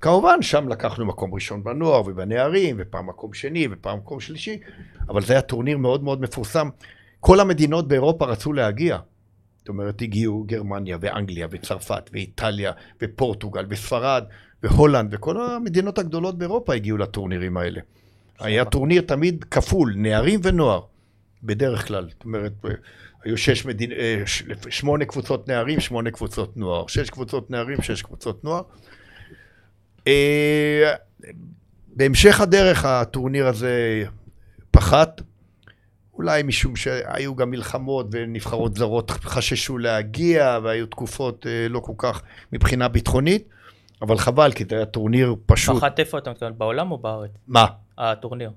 כמובן, שם לקחנו מקום ראשון בנוער, ובנערים, ופעם מקום שני, ופעם מקום שלישי, אבל זה היה טורניר מאוד מאוד מפורסם. כל המדינות באירופה רצו להגיע. זאת אומרת, הגיעו גרמניה ואנגליה וצרפת ואיטליה ופורטוגל וספרד והולנד, וכל המדינות הגדולות באירופה הגיעו לטורנירים האלה. היה טורניר תמיד כפול, נערים ונוער, בדרך כלל. זאת אומרת, היו 8 קבוצות נערים, 8 קבוצות נוער, 6 קבוצות נערים, 6 קבוצות נוער. בהמשך הדרך הטורניר הזה פחת, אולי משום שהיו גם מלחמות ונבחרות זרות חששו להגיע, והיו תקופות לא כל כך מבחינה ביטחונית, אבל חבל, כי זה היה טורניר פשוט. פחת איפה אתה מתכוון, בעולם או בארץ? מה? הטורניר.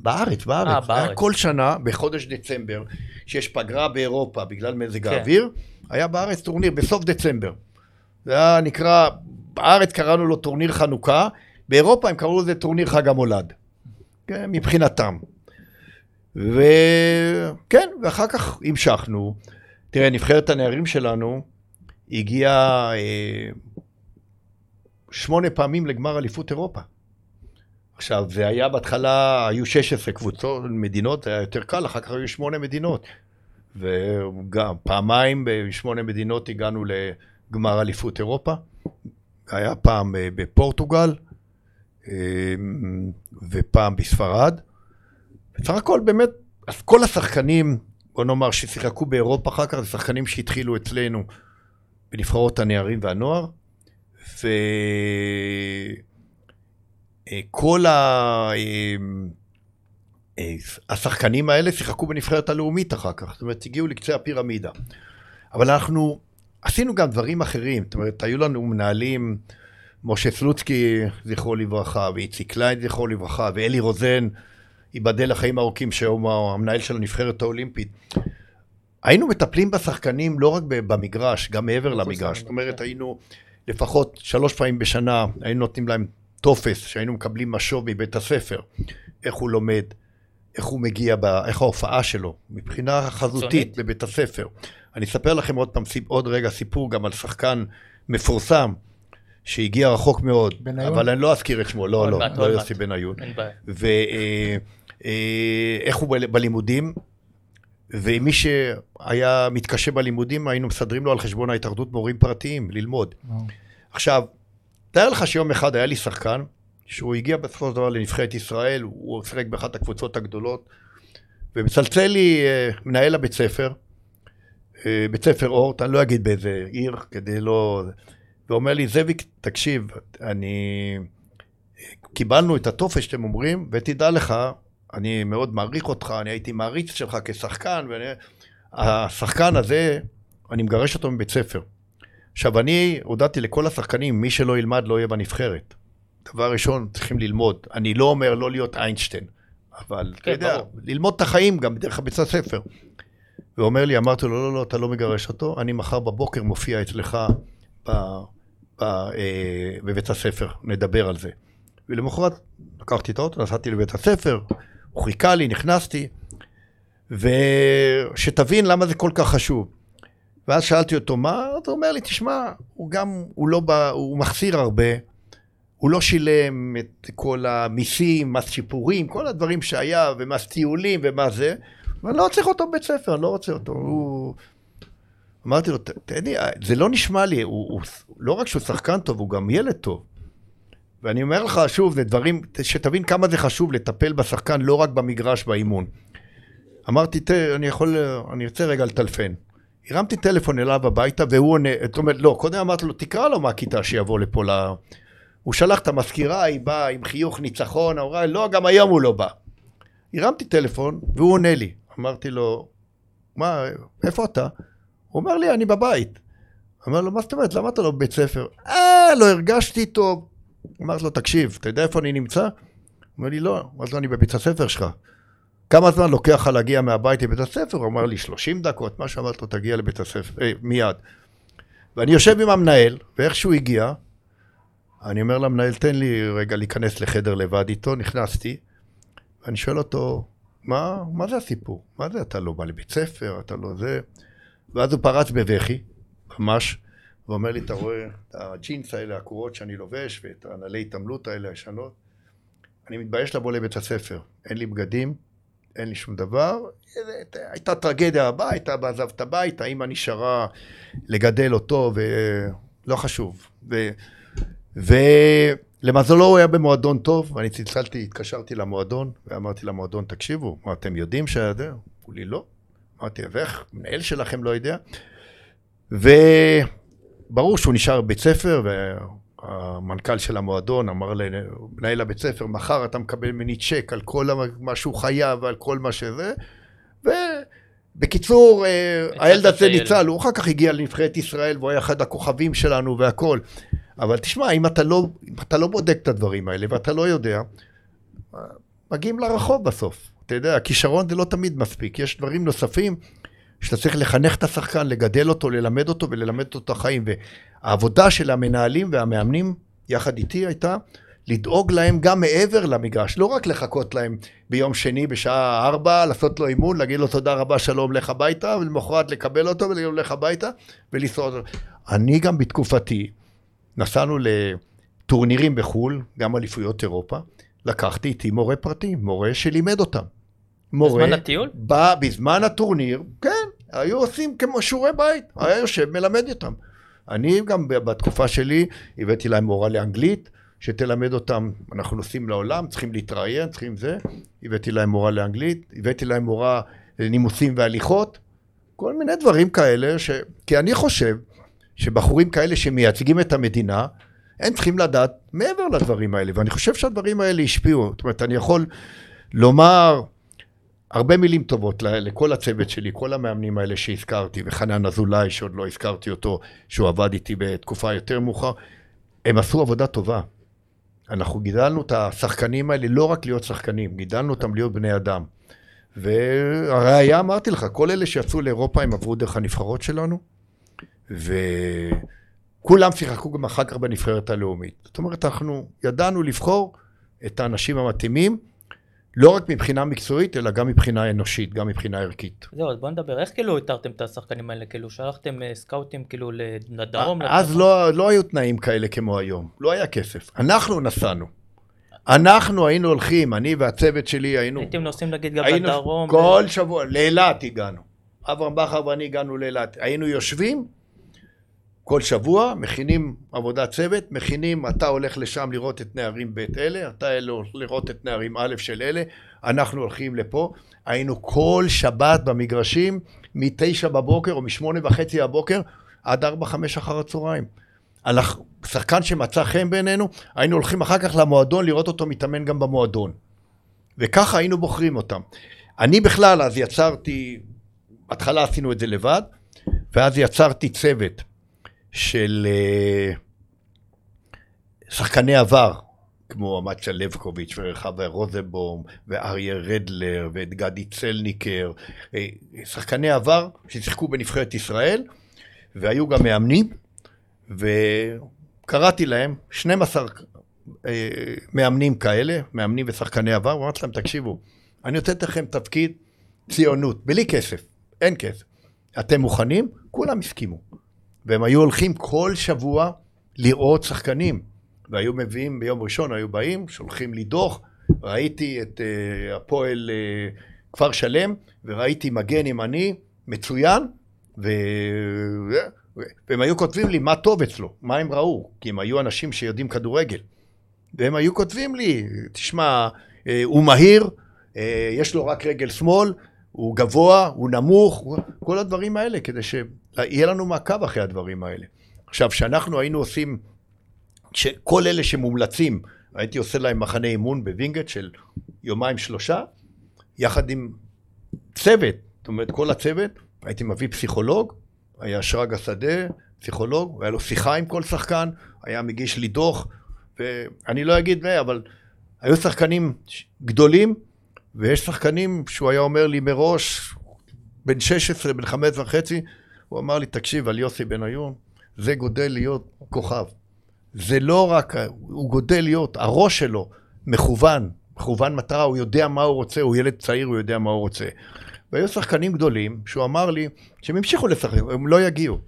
בארץ, בארץ. היה כל שנה, בחודש דצמבר, שיש פגרה באירופה בגלל מזג האוויר, היה בארץ טורניר בסוף דצמבר. זה היה נקרא, בארץ קראנו לו טורניר חנוכה, באירופה הם קראו לזה טורניר חג המולד, מבחינתם. וכן, ואחר כך המשכנו. תראה, נבחרת הנערים שלנו הגיעה 8 פעמים לגמר אליפות אירופה. עכשיו, זה היה בהתחלה, היו 16 קבוצות מדינות, זה היה יותר קל, אחר כך היו 8 מדינות. וגם פעמיים ב8 מדינות הגענו לגמר אליפות אירופה. היה פעם בפורטוגל ופעם בספרד. בסך הכל באמת, אז כל השחקנים, בוא נאמר, ששיחקו באירופה אחר כך, זה שחקנים שהתחילו אצלנו בנבחרות הנערים והנוער, וכל השחקנים האלה שיחקו בנבחרת הלאומית אחר כך, זאת אומרת, הגיעו לקצה הפירמידה. אבל אנחנו עשינו גם דברים אחרים, זאת אומרת, היו לנו מנהלים, משה סלוצקי, זכרו לברכה, ואיצי קליין, זכרו לברכה, ואלי רוזן, ייבדל לחיים ארוכים, שהיום המנהל של הנבחרת האולימפית. היינו מטפלים בשחקנים לא רק במגרש, גם מעבר למגרש. זאת אומרת, היינו לפחות 3 פעמים בשנה, היינו נותנים להם טופס, שהיינו מקבלים משוב מבית הספר, איך הוא לומד, איך הוא מגיע, איך ההופעה שלו, מבחינה חזותית בבית הספר. אני אספר לכם עוד פעם, עוד רגע סיפור גם על שחקן מפורסם, שהגיע רחוק מאוד, אבל אני לא אזכיר את שמו, לא, לא יוסי בניון. איך הוא בלימודים, ומי שהיה מתקשה בלימודים, היינו מסדרים לו על חשבון ההתאחדות מורים פרטיים, ללמוד. עכשיו, תאר לך שיום אחד היה לי שחקן, שהוא הגיע בסופו של דבר לנבחרת ישראל, הוא שחק באחת הקבוצות הגדולות, ומצלצל לי מנהל הבית ספר, בית ספר אורט, אני לא אגיד באיזה עיר, כדי לא... ואומר לי, זביק, תקשיב, קיבלנו את הטופס שאתם אומרים, ותדע לך, אני מאוד מעריך אותך, אני הייתי מעריץ שלך כשחקן, השחקן הזה, אני מגרש אותו מבית ספר. עכשיו, אני הודעתי לכל השחקנים, מי שלא ילמד לא יהיה בנבחרת. דבר ראשון, צריכים ללמוד. אני לא אומר לא להיות איינשטיין, אבל אתה יודע, ללמוד את החיים גם דרך הבית הספר. ואומר לי, אמרתי לו, לא, לא, אתה לא מגרש אותו, אני מחר בבוקר מופיע אצלך, בבית הספר, נדבר על זה. ולמחרת לקחתי את האוטו, נסעתי לבית הספר, הוא חיכה לי, נכנסתי, ושתבין למה זה כל כך חשוב. ואז שאלתי אותו, מה? אתה אומר לי, תשמע, הוא מחסיר הרבה, הוא לא שילם את כל המיסים, מס שיפורים, כל הדברים שהיה, ומס טיולים ומה זה, ואני לא צריך אותו בבית ספר, אני לא רוצה אותו, הוא... אמרתי לו, תדעי, זה לא נשמע לי, הוא לא רק שהוא שחקן טוב, הוא גם ילד טוב. ואני אומר לך, שוב, זה דברים, שתבין כמה זה חשוב לטפל בשחקן, לא רק במגרש, באימון. אמרתי, אני רוצה רגע לטלפן. הרמתי טלפון אליו הביתה, והוא עונה, זאת אומרת, לא, קודם אמרתי לו, תקרא לו מהכיתה שיבוא לפה. הוא שלח את המזכירה, היא באה עם חיוך ניצחון, אמרה, לא, גם היום הוא לא בא. הרמתי טלפון, והוא עונה לי. אמרתי לו, מה, איפה אתה? הוא אומר לי, אני בבית. אמר לו, מה זאת אומרת? למה אתה לא בבית ספר? לא הרגשתי טוב. אמרתי לו, תקשיב, אתה יודע איפה אני נמצא? הוא אומר לי, לא, אז אני בבית הספר שלך. כמה זמן לוקח לך להגיע מהבית לבית הספר? הוא אמר לי, 30 דקות, מה שאמרתי לו, תגיע לבית הספר, מיד. ואני יושב עם המנהל, ואיך שהוא הגיע, אני אומר למנהל, תן לי רגע להיכנס לחדר לבד איתו, נכנסתי, ואני שואל אותו, מה זה הסיפור? מה זה, אתה לא בא לבית ספר, אתה לא זה? ואז הוא פרץ בבכי, ממש, ואומר לי, אתה רואה את הג'ינס האלה, הקורות שאני לובש, ואת הנעלי התעמלות האלה, השנות, אני מתבייש לבוא לבית הספר, אין לי בגדים, אין לי שום דבר, הייתה טרגדיה הבית, אבא עזב את הבית, האמא נשארה לגדל אותו, ולא חשוב. ולמזלו הוא היה במועדון טוב, ואני צלצלתי, התקשרתי למועדון, ואמרתי למועדון, תקשיבו, מה אתם יודעים שהיה זה? הוא לי לא. אמרתי, ואיך? מנהל שלכם לא יודע. וברור שהוא נשאר בית ספר, והמנכ"ל של המועדון אמר למנהל הבית ספר, מחר אתה מקבל מני צ'ק על כל מה שהוא חייב, על כל מה שזה. ובקיצור, הילד הזה ניצל, הוא אחר כך הגיע לנבחרת ישראל, והוא היה אחד הכוכבים שלנו והכל. אבל תשמע, אם אתה לא בודק את הדברים האלה, ואתה לא יודע, מגיעים לרחוב בסוף. אתה יודע, הכישרון זה לא תמיד מספיק, יש דברים נוספים שאתה צריך לחנך את השחקן, לגדל אותו, ללמד אותו וללמד אותו את החיים. והעבודה של המנהלים והמאמנים יחד איתי הייתה לדאוג להם גם מעבר למגרש, לא רק לחכות להם ביום שני בשעה 4, לעשות לו אימון, להגיד לו תודה רבה, שלום, לך הביתה, ולמחרת לקבל אותו וללך הביתה ולסעור אותו. אני גם בתקופתי, נסענו לטורנירים בחול, גם אליפויות אירופה, לקחתי איתי מורה פרטי, מורה שלימד אותם. מורה בזמן הטיול? בזמן הטורניר, כן, היו עושים כמו שיעורי בית, היה יושב, מלמד אותם. אני גם בתקופה שלי הבאתי להם מורה לאנגלית, שתלמד אותם, אנחנו נוסעים לעולם, צריכים להתראיין, צריכים זה, הבאתי להם מורה לאנגלית, הבאתי להם מורה לנימוסים והליכות, כל מיני דברים כאלה, כי אני חושב שבחורים כאלה שמייצגים את המדינה, הם צריכים לדעת מעבר לדברים האלה, ואני חושב שהדברים האלה השפיעו, זאת אומרת, אני יכול לומר הרבה מילים טובות לכל הצוות שלי, כל המאמנים האלה שהזכרתי, וחנן אזולאי שעוד לא הזכרתי אותו, שהוא עבד איתי בתקופה יותר מאוחר, הם עשו עבודה טובה. אנחנו גידלנו את השחקנים האלה, לא רק להיות שחקנים, גידלנו אותם להיות בני אדם. והראיה, אמרתי לך, כל אלה שיצאו לאירופה, הם עברו דרך הנבחרות שלנו, כולם שיחקו גם אחר כך בנבחרת הלאומית. זאת אומרת, אנחנו ידענו לבחור את האנשים המתאימים, לא רק מבחינה מקצועית, אלא גם מבחינה אנושית, גם מבחינה ערכית. זהו, אז בוא נדבר. איך כאילו התארתם את השחקנים האלה? כאילו שלחתם סקאוטים כאילו לדרום? אז לא היו תנאים כאלה כמו היום. לא היה כסף. אנחנו נסענו. אנחנו היינו הולכים, אני והצוות שלי היינו... הייתם נוסעים נגיד גם לדרום. כל שבוע, לאילת הגענו. אברהם בחר ואני הגענו לאילת. היינו יושבים. כל שבוע מכינים עבודת צוות, מכינים, אתה הולך לשם לראות את נערים בית אלה, אתה הולך לראות את נערים א' של אלה, אנחנו הולכים לפה, היינו כל שבת במגרשים, מ-9 בבוקר או מ-8:30 בבוקר, עד 4-5 אחר הצהריים. שחקן שמצא חן בינינו, היינו הולכים אחר כך למועדון, לראות אותו מתאמן גם במועדון. וככה היינו בוחרים אותם. אני בכלל אז יצרתי, בהתחלה עשינו את זה לבד, ואז יצרתי צוות. של שחקני עבר, כמו מצ'ה לבקוביץ' ורחבה רוזנבום ואריה רדלר ואת גדי צלניקר, שחקני עבר ששיחקו בנבחרת ישראל והיו גם מאמנים, וקראתי להם 12 מאמנים כאלה, מאמנים ושחקני עבר, ואמרתי להם תקשיבו, אני נותנת לכם תפקיד ציונות, בלי כסף, אין כסף, אתם מוכנים? כולם הסכימו. והם היו הולכים כל שבוע לראות שחקנים, והיו מביאים ביום ראשון, היו באים, שולחים לי דוח, ראיתי את הפועל כפר שלם, וראיתי מגן ימני מצוין, והם היו כותבים לי מה טוב אצלו, מה הם ראו, כי הם היו אנשים שיודעים כדורגל, והם היו כותבים לי, תשמע, הוא מהיר, יש לו רק רגל שמאל, הוא גבוה, הוא נמוך, כל הדברים האלה, כדי שיהיה לנו מעקב אחרי הדברים האלה. עכשיו, שאנחנו היינו עושים, כל אלה שמומלצים, הייתי עושה להם מחנה אימון בווינגט של 2-3 ימים, יחד עם צוות, זאת אומרת, כל הצוות, הייתי מביא פסיכולוג, היה שרגע שדה, פסיכולוג, היה לו שיחה עם כל שחקן, היה מגיש לי דוח, ואני לא אגיד מה, אבל היו שחקנים גדולים, ויש שחקנים שהוא היה אומר לי מראש, בין 16, בין 5.5, הוא אמר לי, תקשיב, על יוסי בניון, זה גודל להיות כוכב. זה לא רק, הוא גודל להיות, הראש שלו מכוון, מכוון מטרה, הוא יודע מה הוא רוצה, הוא ילד צעיר, הוא יודע מה הוא רוצה. והיו שחקנים גדולים, שהוא אמר לי, שהם המשיכו לשחק, הם לא יגיעו.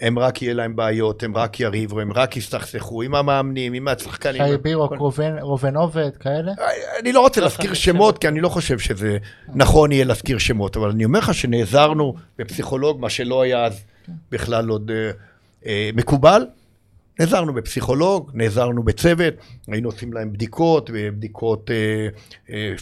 הם רק יהיה להם בעיות, הם רק יריבו, הם רק יסתכסכו עם המאמנים, עם השחקנים. שי בירוק, רובן עובד, כאלה? אני לא רוצה להזכיר שמות, כי אני לא חושב שזה נכון יהיה להזכיר שמות, אבל אני אומר לך שנעזרנו בפסיכולוג, מה שלא היה אז בכלל עוד מקובל, נעזרנו בפסיכולוג, נעזרנו בצוות, היינו עושים להם בדיקות, בדיקות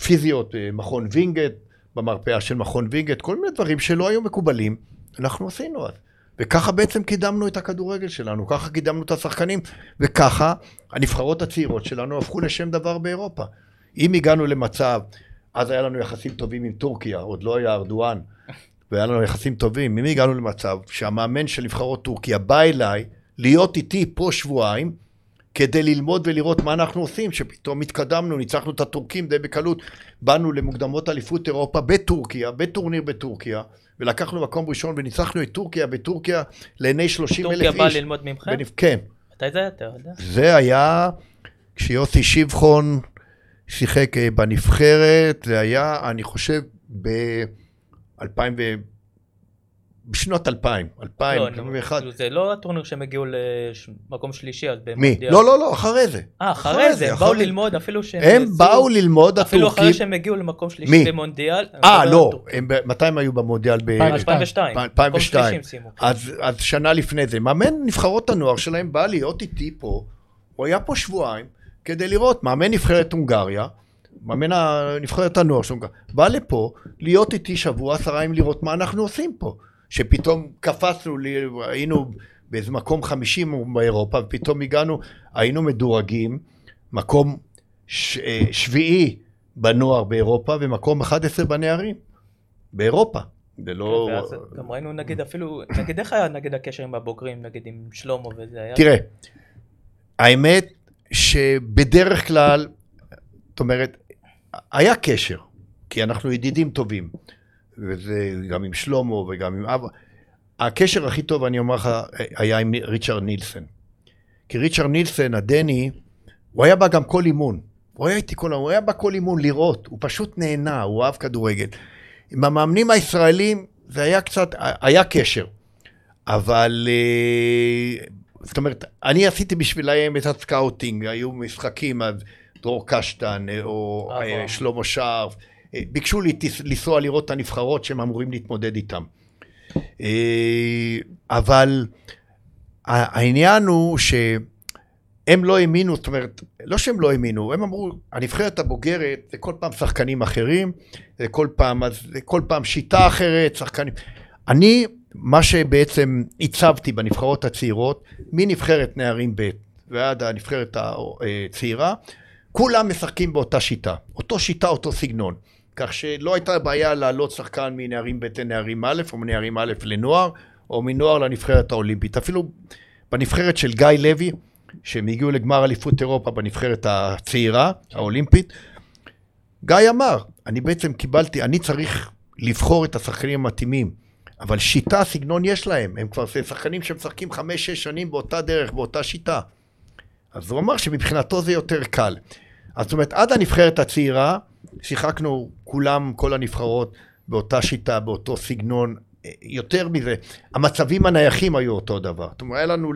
פיזיות, מכון וינגט, במרפאה של מכון וינגט, כל מיני דברים שלא היו מקובלים, אנחנו עשינו אז. וככה בעצם קידמנו את הכדורגל שלנו, ככה קידמנו את השחקנים, וככה הנבחרות הצעירות שלנו הפכו לשם דבר באירופה. אם הגענו למצב, אז היה לנו יחסים טובים עם טורקיה, עוד לא היה ארדואן, והיה לנו יחסים טובים. אם הגענו למצב שהמאמן של נבחרות טורקיה בא אליי, להיות איתי פה שבועיים, כדי ללמוד ולראות מה אנחנו עושים, שפתאום התקדמנו, ניצחנו את הטורקים די בקלות, באנו למוקדמות אליפות אירופה בטורקיה, בטורניר בטורקיה, ולקחנו מקום ראשון וניצחנו את טורקיה בטורקיה לעיני 30,000 איש. טורקיה בא ללמוד ממך? כן. מתי זה היה? אתה יודע? זה היה כשיוסי שבחון שיחק בנבחרת, זה היה, אני חושב, בשנות 2000. זה לא הטורניר שהם הגיעו למקום שלישי. מי? לא, אחרי זה. אחרי זה, באו ללמוד אפילו שהם... הם באו ללמוד הטורקים. אפילו אחרי שהם הגיעו למקום שלישי במונדיאל. לא, מתי הם היו במונדיאל? 2002. 2002. אז שנה לפני זה. מאמן נבחרות הנוער שלהם בא להיות איתי פה, הוא היה פה שבועיים, כדי לראות מאמן נבחרת הונגריה, מאמן נבחרת הנוער שלהם, בא לפה להיות איתי שבוע, 10 ימים לראות מה אנחנו עושים פה. שפתאום קפצנו, היינו באיזה מקום 50 באירופה, ופתאום הגענו, היינו מדורגים, מקום שביעי בנוער באירופה, ומקום 11 בנערים, באירופה. זה לא... גם ראינו נגיד אפילו, נגיד איך היה נגיד הקשר עם הבוגרים, נגיד עם שלמה וזה היה? תראה, האמת שבדרך כלל, זאת אומרת, היה קשר, כי אנחנו ידידים טובים. וזה גם עם שלמה וגם עם אבו. הקשר הכי טוב, אני אומר לך, היה עם ריצ'רד נילסן. כי ריצ'רד נילסן, הדני, הוא היה בא גם כל אימון. הוא היה בא כל אימון לראות. הוא פשוט נהנה, הוא אהב כדורגל. עם המאמנים הישראלים, זה היה קצת, היה קשר. אבל, זאת אומרת, אני עשיתי בשבילהם את הסקאוטינג, היו משחקים, דרור קשטן, או שלמה שרף, ביקשו לי לנסוע לראות את הנבחרות שהם אמורים להתמודד איתם. אבל העניין הוא שהם לא האמינו, זאת אומרת, לא שהם לא האמינו, הם אמרו, הנבחרת הבוגרת זה כל פעם שחקנים אחרים, זה כל פעם שיטה אחרת, שחקנים. אני, מה שבעצם הצבתי בנבחרות הצעירות, מנבחרת נערים ב' ועד הנבחרת הצעירה, כולם משחקים באותה שיטה, אותו סגנון. כך שלא הייתה בעיה לעלות שחקן מנערים ב' לנערים א', או מנערים א' לנוער, או מנוער לנבחרת האולימפית. אפילו בנבחרת של גיא לוי, שהם הגיעו לגמר אליפות אירופה בנבחרת הצעירה, האולימפית, גיא אמר, אני בעצם קיבלתי, אני צריך לבחור את השחקנים המתאימים, אבל שיטה, סגנון יש להם, הם כבר שחקנים שמשחקים 5-6 שנים באותה דרך, באותה שיטה. אז הוא אמר שמבחינתו זה יותר קל. אז זאת אומרת, עד הנבחרת הצעירה, שיחקנו כולם, כל הנבחרות, באותה שיטה, באותו סגנון, יותר מזה. המצבים הנייחים היו אותו דבר. זאת אומרת, היה לנו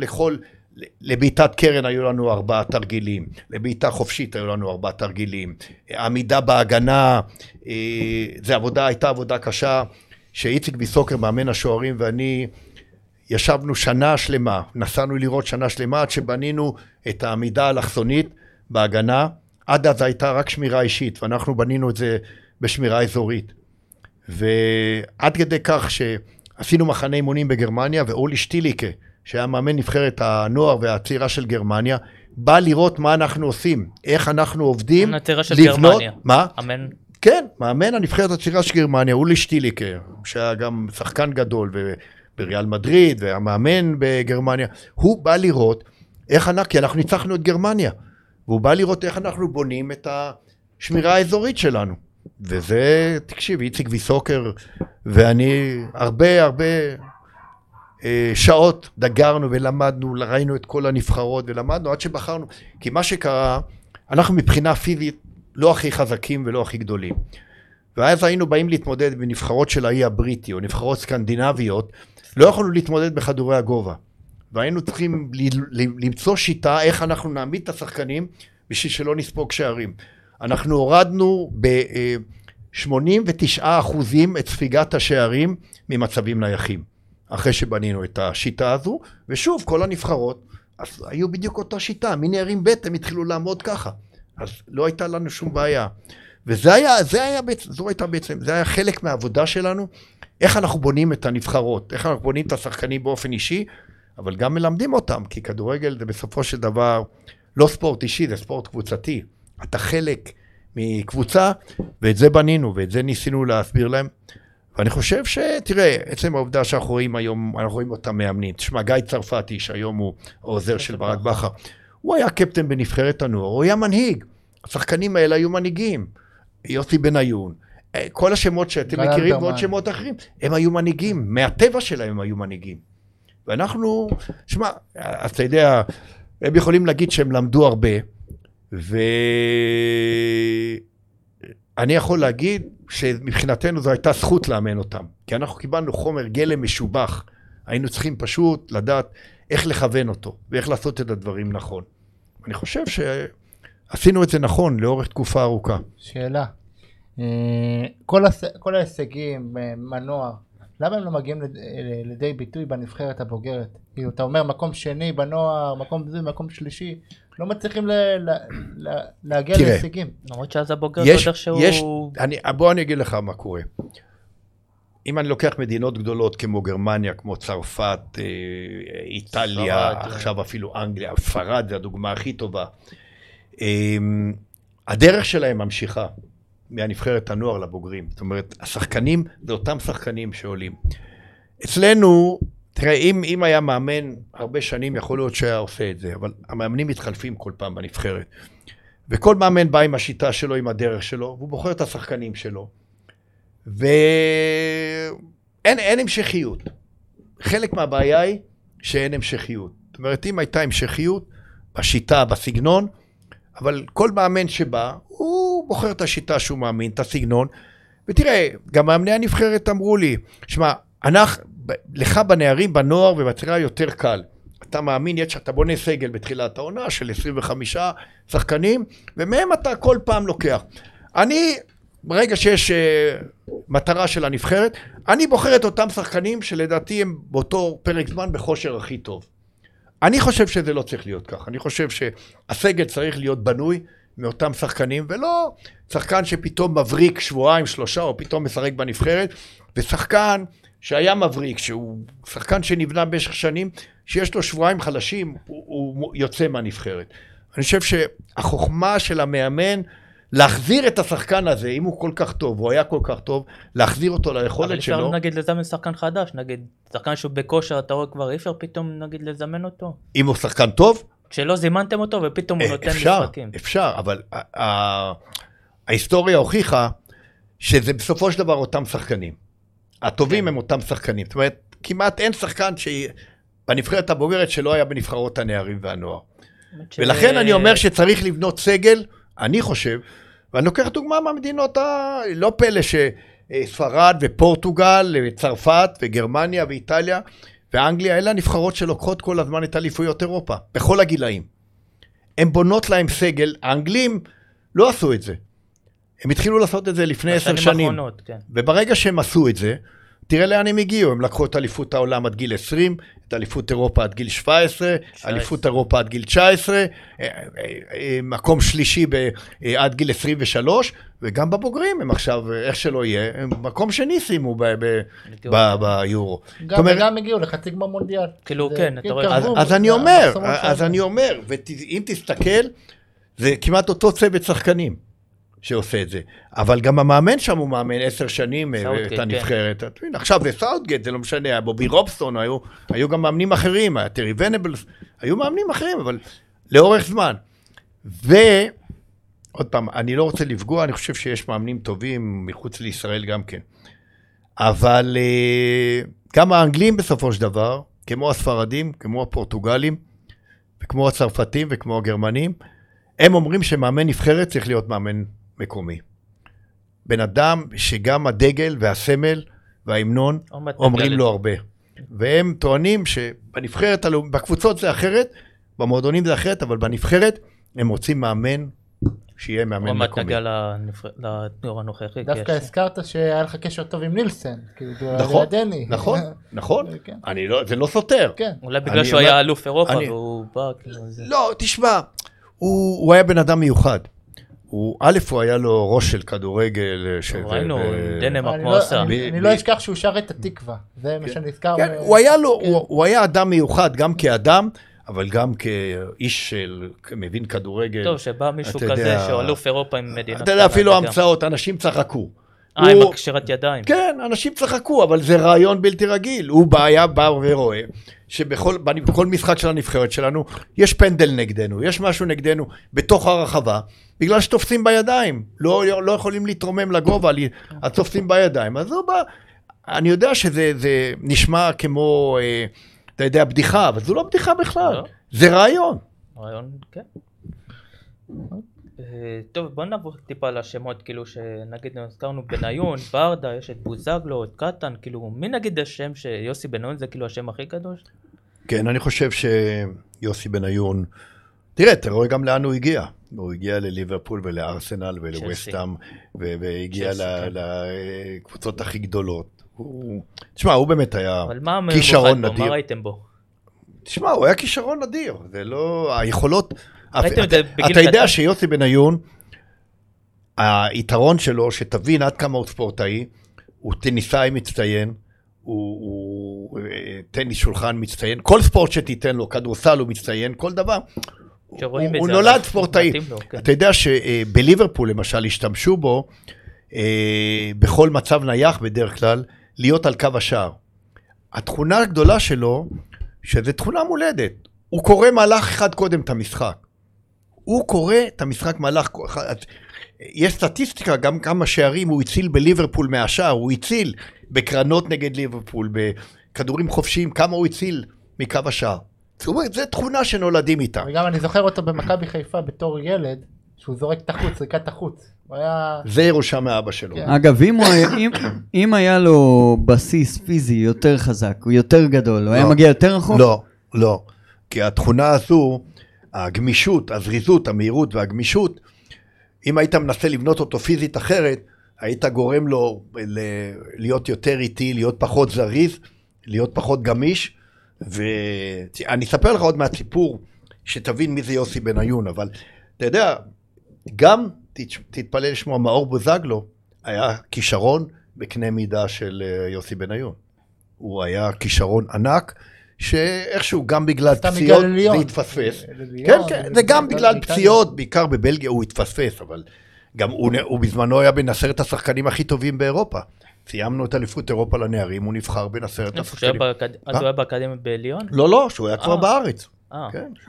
לביתת קרן היו לנו 4 תרגילים, לביתה חופשית היו לנו 4 תרגילים, עמידה בהגנה, הייתה עבודה קשה, שאיציק ביסוקר, מאמן השוערים ואני, ישבנו שנה שלמה, נסענו לראות שנה שלמה, עד שבנינו את העמידה הלחסונית בהגנה, עד אז הייתה רק שמירה אישית, ואנחנו בנינו את זה בשמירה אזורית. ועד כדי כך שעשינו מחנה אימונים בגרמניה, ואולי שטיליקה, שהיה מאמן נבחרת הנוער והצעירה של גרמניה, בא לראות מה אנחנו עושים, איך אנחנו עובדים, לבנות, מה? אמן. כן, מאמן הנבחרת הצעירה של גרמניה, אולי שטיליקה, שהיה גם שחקן גדול בריאל מדריד, והמאמן בגרמניה, הוא בא לראות איך אנחנו, כי אנחנו ניצחנו את גרמניה, והוא בא לראות איך אנחנו בונים את השמירה האזורית שלנו. וזה, תקשיב, איציק ויסוקר ואני הרבה שעות דגרנו ולמדנו, ראינו את כל הנבחרות ולמדנו עד שבחרנו, כי מה שקרה, אנחנו מבחינה פיזית לא הכי חזקים ולא הכי גדולים, ואז היינו באים להתמודד בנבחרות של האי הבריטי או נבחרות סקנדינביות, לא יכולנו להתמודד בכדורי הגובה, והיינו צריכים למצוא שיטה איך אנחנו נעמיד את השחקנים בשביל שלא נספוג שערים. אנחנו הורדנו ב-89% את ספיגת השערים ממצבים נייחים, אחרי שבנינו את השיטה הזו, ושוב, כל הנבחרות, אז היו בדיוק אותה שיטה, מנערים ב' הם התחילו לעמוד ככה, אז לא הייתה לנו שום בעיה, וזה היה, זה היה חלק מהעבודה שלנו, איך אנחנו בונים את הנבחרות, איך אנחנו בונים את השחקנים באופן אישי, אבל גם מלמדים אותם, כי כדורגל זה בסופו של דבר לא ספורט אישי, זה ספורט קבוצתי, אתה חלק מקבוצה, ואת זה בנינו, ואת זה ניסינו להסביר להם, ואני חושב שתראה, עצם העובדה שאנחנו רואים היום, אנחנו רואים אותם מאמנים, תשמע, גיא צרפתי, שהיום הוא העוזר של ברק בחר, הוא היה קפטן בנבחרת הנוער, הוא היה מנהיג, השחקנים האלה היו מנהיגים, יוסי בניון, כל השמות שאתם מכירים ועוד שמות אחרים, הם היו מנהיגים, מהטבע שלהם הם היו מנהיגים, ואנחנו, תשמע, אז אתה יודע, הם יכולים להגיד שהם למדו הרבה, ואני יכול להגיד שמבחינתנו זו הייתה זכות לאמן אותם, כי אנחנו קיבלנו חומר גלם משובח, היינו צריכים פשוט לדעת איך לכוון אותו ואיך לעשות את הדברים נכון. אני חושב שעשינו את זה נכון לאורך תקופה ארוכה. שאלה, כל ההישגים, מנוע, למה הם לא מגיעים לידי ביטוי בנבחרת הבוגרת? כי אתה אומר מקום שני בנוער, מקום שלישי, לא מצליחים להגיע להישגים. למרות שאז הבוגר קודם שהוא... בוא אני אגיד לך מה קורה. אם אני לוקח מדינות גדולות כמו גרמניה, כמו צרפת, איטליה, עכשיו אפילו אנגליה, פרד זה הדוגמה הכי טובה. הדרך שלהם ממשיכה מהנבחרת הנוער לבוגרים. זאת אומרת, השחקנים זה אותם שחקנים שעולים. אצלנו... תראה, אם היה מאמן הרבה שנים, יכול להיות שהיה עושה את זה, אבל המאמנים מתחלפים כל פעם בנבחרת. וכל מאמן בא עם השיטה שלו, עם הדרך שלו, והוא בוחר את השחקנים שלו. ואין המשכיות. חלק מהבעיה היא שאין המשכיות. זאת אומרת, אם הייתה המשכיות בשיטה, בסגנון, אבל כל מאמן שבא, הוא בוחר את השיטה שהוא מאמין, את הסגנון. ותראה, גם מאמני הנבחרת אמרו לי, שמע, אנחנו... לך בנערים, בנוער ובצעירים יותר קל. אתה מאמין, אתה בונה סגל בתחילת העונה של 25 שחקנים, ומהם אתה כל פעם לוקח. אני, ברגע שיש מטרה של הנבחרת, אני בוחר את אותם שחקנים שלדעתי הם באותו פרק זמן בכושר הכי טוב. אני חושב שזה לא צריך להיות כך. אני חושב שהסגל צריך להיות בנוי מאותם שחקנים, ולא שחקן שפתאום מבריק שבועיים, שלושה, או פתאום משחק בנבחרת, ושחקן שהיה מבריק, שהוא שחקן שנבנה במשך שנים, שיש לו שבועיים חלשים, הוא יוצא מהנבחרת. אני חושב שהחוכמה של המאמן, להחזיר את השחקן הזה, אם הוא כל כך טוב, הוא היה כל כך טוב, להחזיר אותו ליכולת שלו. אבל אפשר נגיד לזמן שחקן חדש, נגיד שחקן שהוא בכושר, אתה רואה כבר אפשר פתאום נגיד לזמן אותו. אם הוא שחקן טוב? כשלא זימנתם אותו ופתאום הוא נותן משחקים. אפשר, אבל ההיסטוריה הוכיחה, שזה בסופו של דבר אותם שחקנים. הטובים הם אותם שחקנים, זאת אומרת, כמעט אין שחקן בנבחרת הבוגרת שלא היה בנבחרות הנערים והנוער. ולכן אני אומר שצריך לבנות סגל, אני חושב, ואני לוקח דוגמה מהמדינות, לא פלא שספרד ופורטוגל וצרפת וגרמניה ואיטליה ואנגליה, אלה הנבחרות שלוקחות כל הזמן את אליפויות אירופה, בכל הגילאים. הן בונות להם סגל, האנגלים לא עשו את זה. הם התחילו לעשות את זה לפני 10 שנים, כן. וברגע שהם עשו את זה, תראה לאן הם הגיעו, הם לקחו את אליפות העולם עד גיל 20, את אליפות אירופה עד גיל 17, אליפות אירופה עד גיל 19, מקום שלישי עד גיל 23, וגם בבוגרים הם עכשיו, איך שלא יהיה, מקום שני שימו ביורו. גם הגיעו לחצי גמר מונדיאל. כאילו כן, אתה רואה. אז אני אומר, ואם תסתכל, זה כמעט אותו צוות שחקנים. שעושה את זה, אבל גם המאמן שם הוא מאמן 10 שנים את הנבחרת, עכשיו זה סאוטגט, זה לא משנה, בובי רובסון, היו גם מאמנים אחרים, טרי ונבלס, היו מאמנים אחרים, אבל לאורך זמן, ועוד פעם, אני לא רוצה לפגוע, אני חושב שיש מאמנים טובים מחוץ לישראל גם כן. אבל גם האנגלים בסופו של דבר, כמו הספרדים, כמו הפורטוגלים, וכמו הצרפתים וכמו הגרמנים, הם אומרים שמאמן נבחרת צריך להיות מאמן מקומי. בן אדם שגם הדגל והסמל וההמנון אומרים לו הרבה. והם טוענים שבנבחרת, בקבוצות זה אחרת, במועדונים זה אחרת, אבל בנבחרת הם רוצים מאמן שיהיה מאמן מקומי. רמת נגע לתנור הנוכחי. דווקא הזכרת שהיה לך קשר טוב עם נילסן, נכון, נכון, נכון. זה לא סותר. אולי בגלל שהוא היה אלוף אירופה והוא בא כאילו זה. לא, תשמע, הוא היה בן אדם מיוחד. א' הוא היה לו ראש של כדורגל. ראינו, דנמרק מה עושה. אני לא אשכח שהוא שר את התקווה. זה מה שנזכר. הוא היה אדם מיוחד, גם כאדם, אבל גם כאיש של מבין כדורגל. טוב, שבא מישהו כזה שאלוף אירופה עם מדינה. אתה יודע, אפילו המצאות, אנשים צחקו. עם הקשרת ידיים. כן, אנשים צחקו, אבל זה רעיון בלתי רגיל. הוא בא ורואה שבכל משחק של הנבחרת שלנו יש פנדל נגדנו, יש משהו נגדנו בתוך הרחבה, בגלל שתופסים בידיים, לא יכולים להתרומם לגובה, אז תופסים בידיים. אז הוא בא, אני יודע שזה נשמע כמו, אתה יודע, בדיחה, אבל זו לא בדיחה בכלל, זה רעיון. רעיון, כן. טוב, בוא נעבור טיפה לשמות, כאילו שנגיד נזכרנו בניון, ברדה, יש את בוזגלו, את קטן, כאילו מי נגיד השם שיוסי בניון זה כאילו השם הכי קדוש? כן, אני חושב שיוסי בניון, תראה, תראה גם לאן הוא הגיע. הוא הגיע לליברפול ולארסנל ולווסטאם, והגיע לקבוצות הכי גדולות. תשמע, הוא באמת היה כישרון נדיר. אבל מה ראיתם בו? תשמע, הוא היה כישרון נדיר, זה לא, היכולות... אתה יודע שיוסי בניון, היתרון שלו, שתבין עד כמה הוא ספורטאי, הוא טניסאי מצטיין, הוא טניס שולחן מצטיין, כל ספורט שתיתן לו, כדורסל הוא מצטיין, כל דבר, הוא נולד ספורטאי. אתה יודע שבליברפול למשל השתמשו בו, בכל מצב נייח בדרך כלל, להיות על קו השער. התכונה הגדולה שלו, שזו תכונה מולדת, הוא קורא מהלך אחד קודם את המשחק. הוא קורא את המשחק מהלך... יש סטטיסטיקה, גם כמה שערים הוא הציל בליברפול מהשער, הוא הציל בקרנות נגד ליברפול, בכדורים חופשיים, כמה הוא הציל מקו השער. זאת אומרת, זו תכונה שנולדים איתה. וגם אני זוכר אותו במכבי חיפה בתור ילד, שהוא זורק תחוץ, זריקת תחוץ. זה ירושה מאבא שלו. אגב, אם היה לו בסיס פיזי יותר חזק, הוא יותר גדול, הוא היה מגיע יותר רחוק? לא, לא. כי התכונה הזו, הגמישות, הזריזות, המהירות והגמישות, אם היית מנסה לבנות אותו פיזית אחרת, היית גורם לו להיות יותר איטי, להיות פחות זריז, להיות פחות גמיש, ואני אספר לך עוד מהסיפור, שתבין מי זה יוסי בניון, אבל אתה יודע, גם תתפלא לשמוע, מאור בוזגלו היה כישרון בקנה מידה של יוסי בניון. הוא היה כישרון ענק, שאיכשהו גם בגלל פציעות זה התפספס. כן, כן, זה גם בגלל פציעות, בעיקר בבלגיה הוא התפספס, אבל גם הוא בזמנו היה בין 10 השחקנים הכי טובים באירופה. סיימנו את אליפות אירופה לנערים, הוא נבחר בין 10 השחקנים. אז הוא היה באקדמיה בליון? לא, לא, שהוא היה כבר בארץ.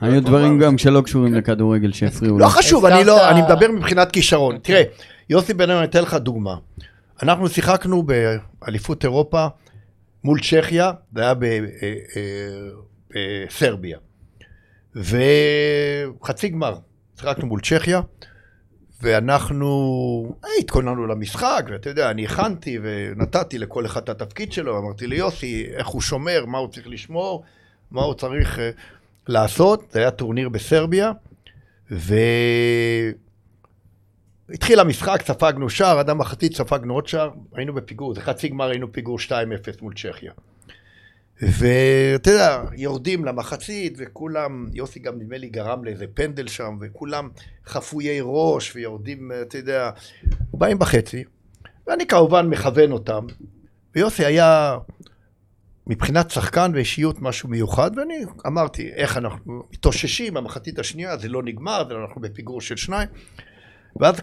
היו דברים גם שלא קשורים לכדורגל שהפריעו. לא חשוב, אני מדבר מבחינת כישרון. תראה, יוסי בניון, אני אתן לך דוגמה. אנחנו שיחקנו באליפות אירופה, מול צ'כיה, זה היה בסרביה. וחצי גמר, שחקנו מול צ'כיה, ואנחנו התכוננו למשחק, ואתה יודע, אני הכנתי ונתתי לכל אחד את התפקיד שלו, אמרתי ליוסי, איך הוא שומר, מה הוא צריך לשמור, מה הוא צריך לעשות, זה היה טורניר בסרביה, התחיל המשחק, ספגנו שער, עד המחצית ספגנו עוד שער, היינו בפיגור, זה חצי גמר, היינו פיגור 2-0 מול צ'כיה. ואתה יודע, יורדים למחצית, וכולם, יוסי גם נדמה לי גרם לאיזה פנדל שם, וכולם חפויי ראש, ויורדים, אתה יודע, באים בחצי, ואני כמובן מכוון אותם, ויוסי היה מבחינת שחקן ואישיות משהו מיוחד, ואני אמרתי, איך אנחנו מתאוששים, המחצית השנייה, זה לא נגמר, אנחנו בפיגור של 2, ואז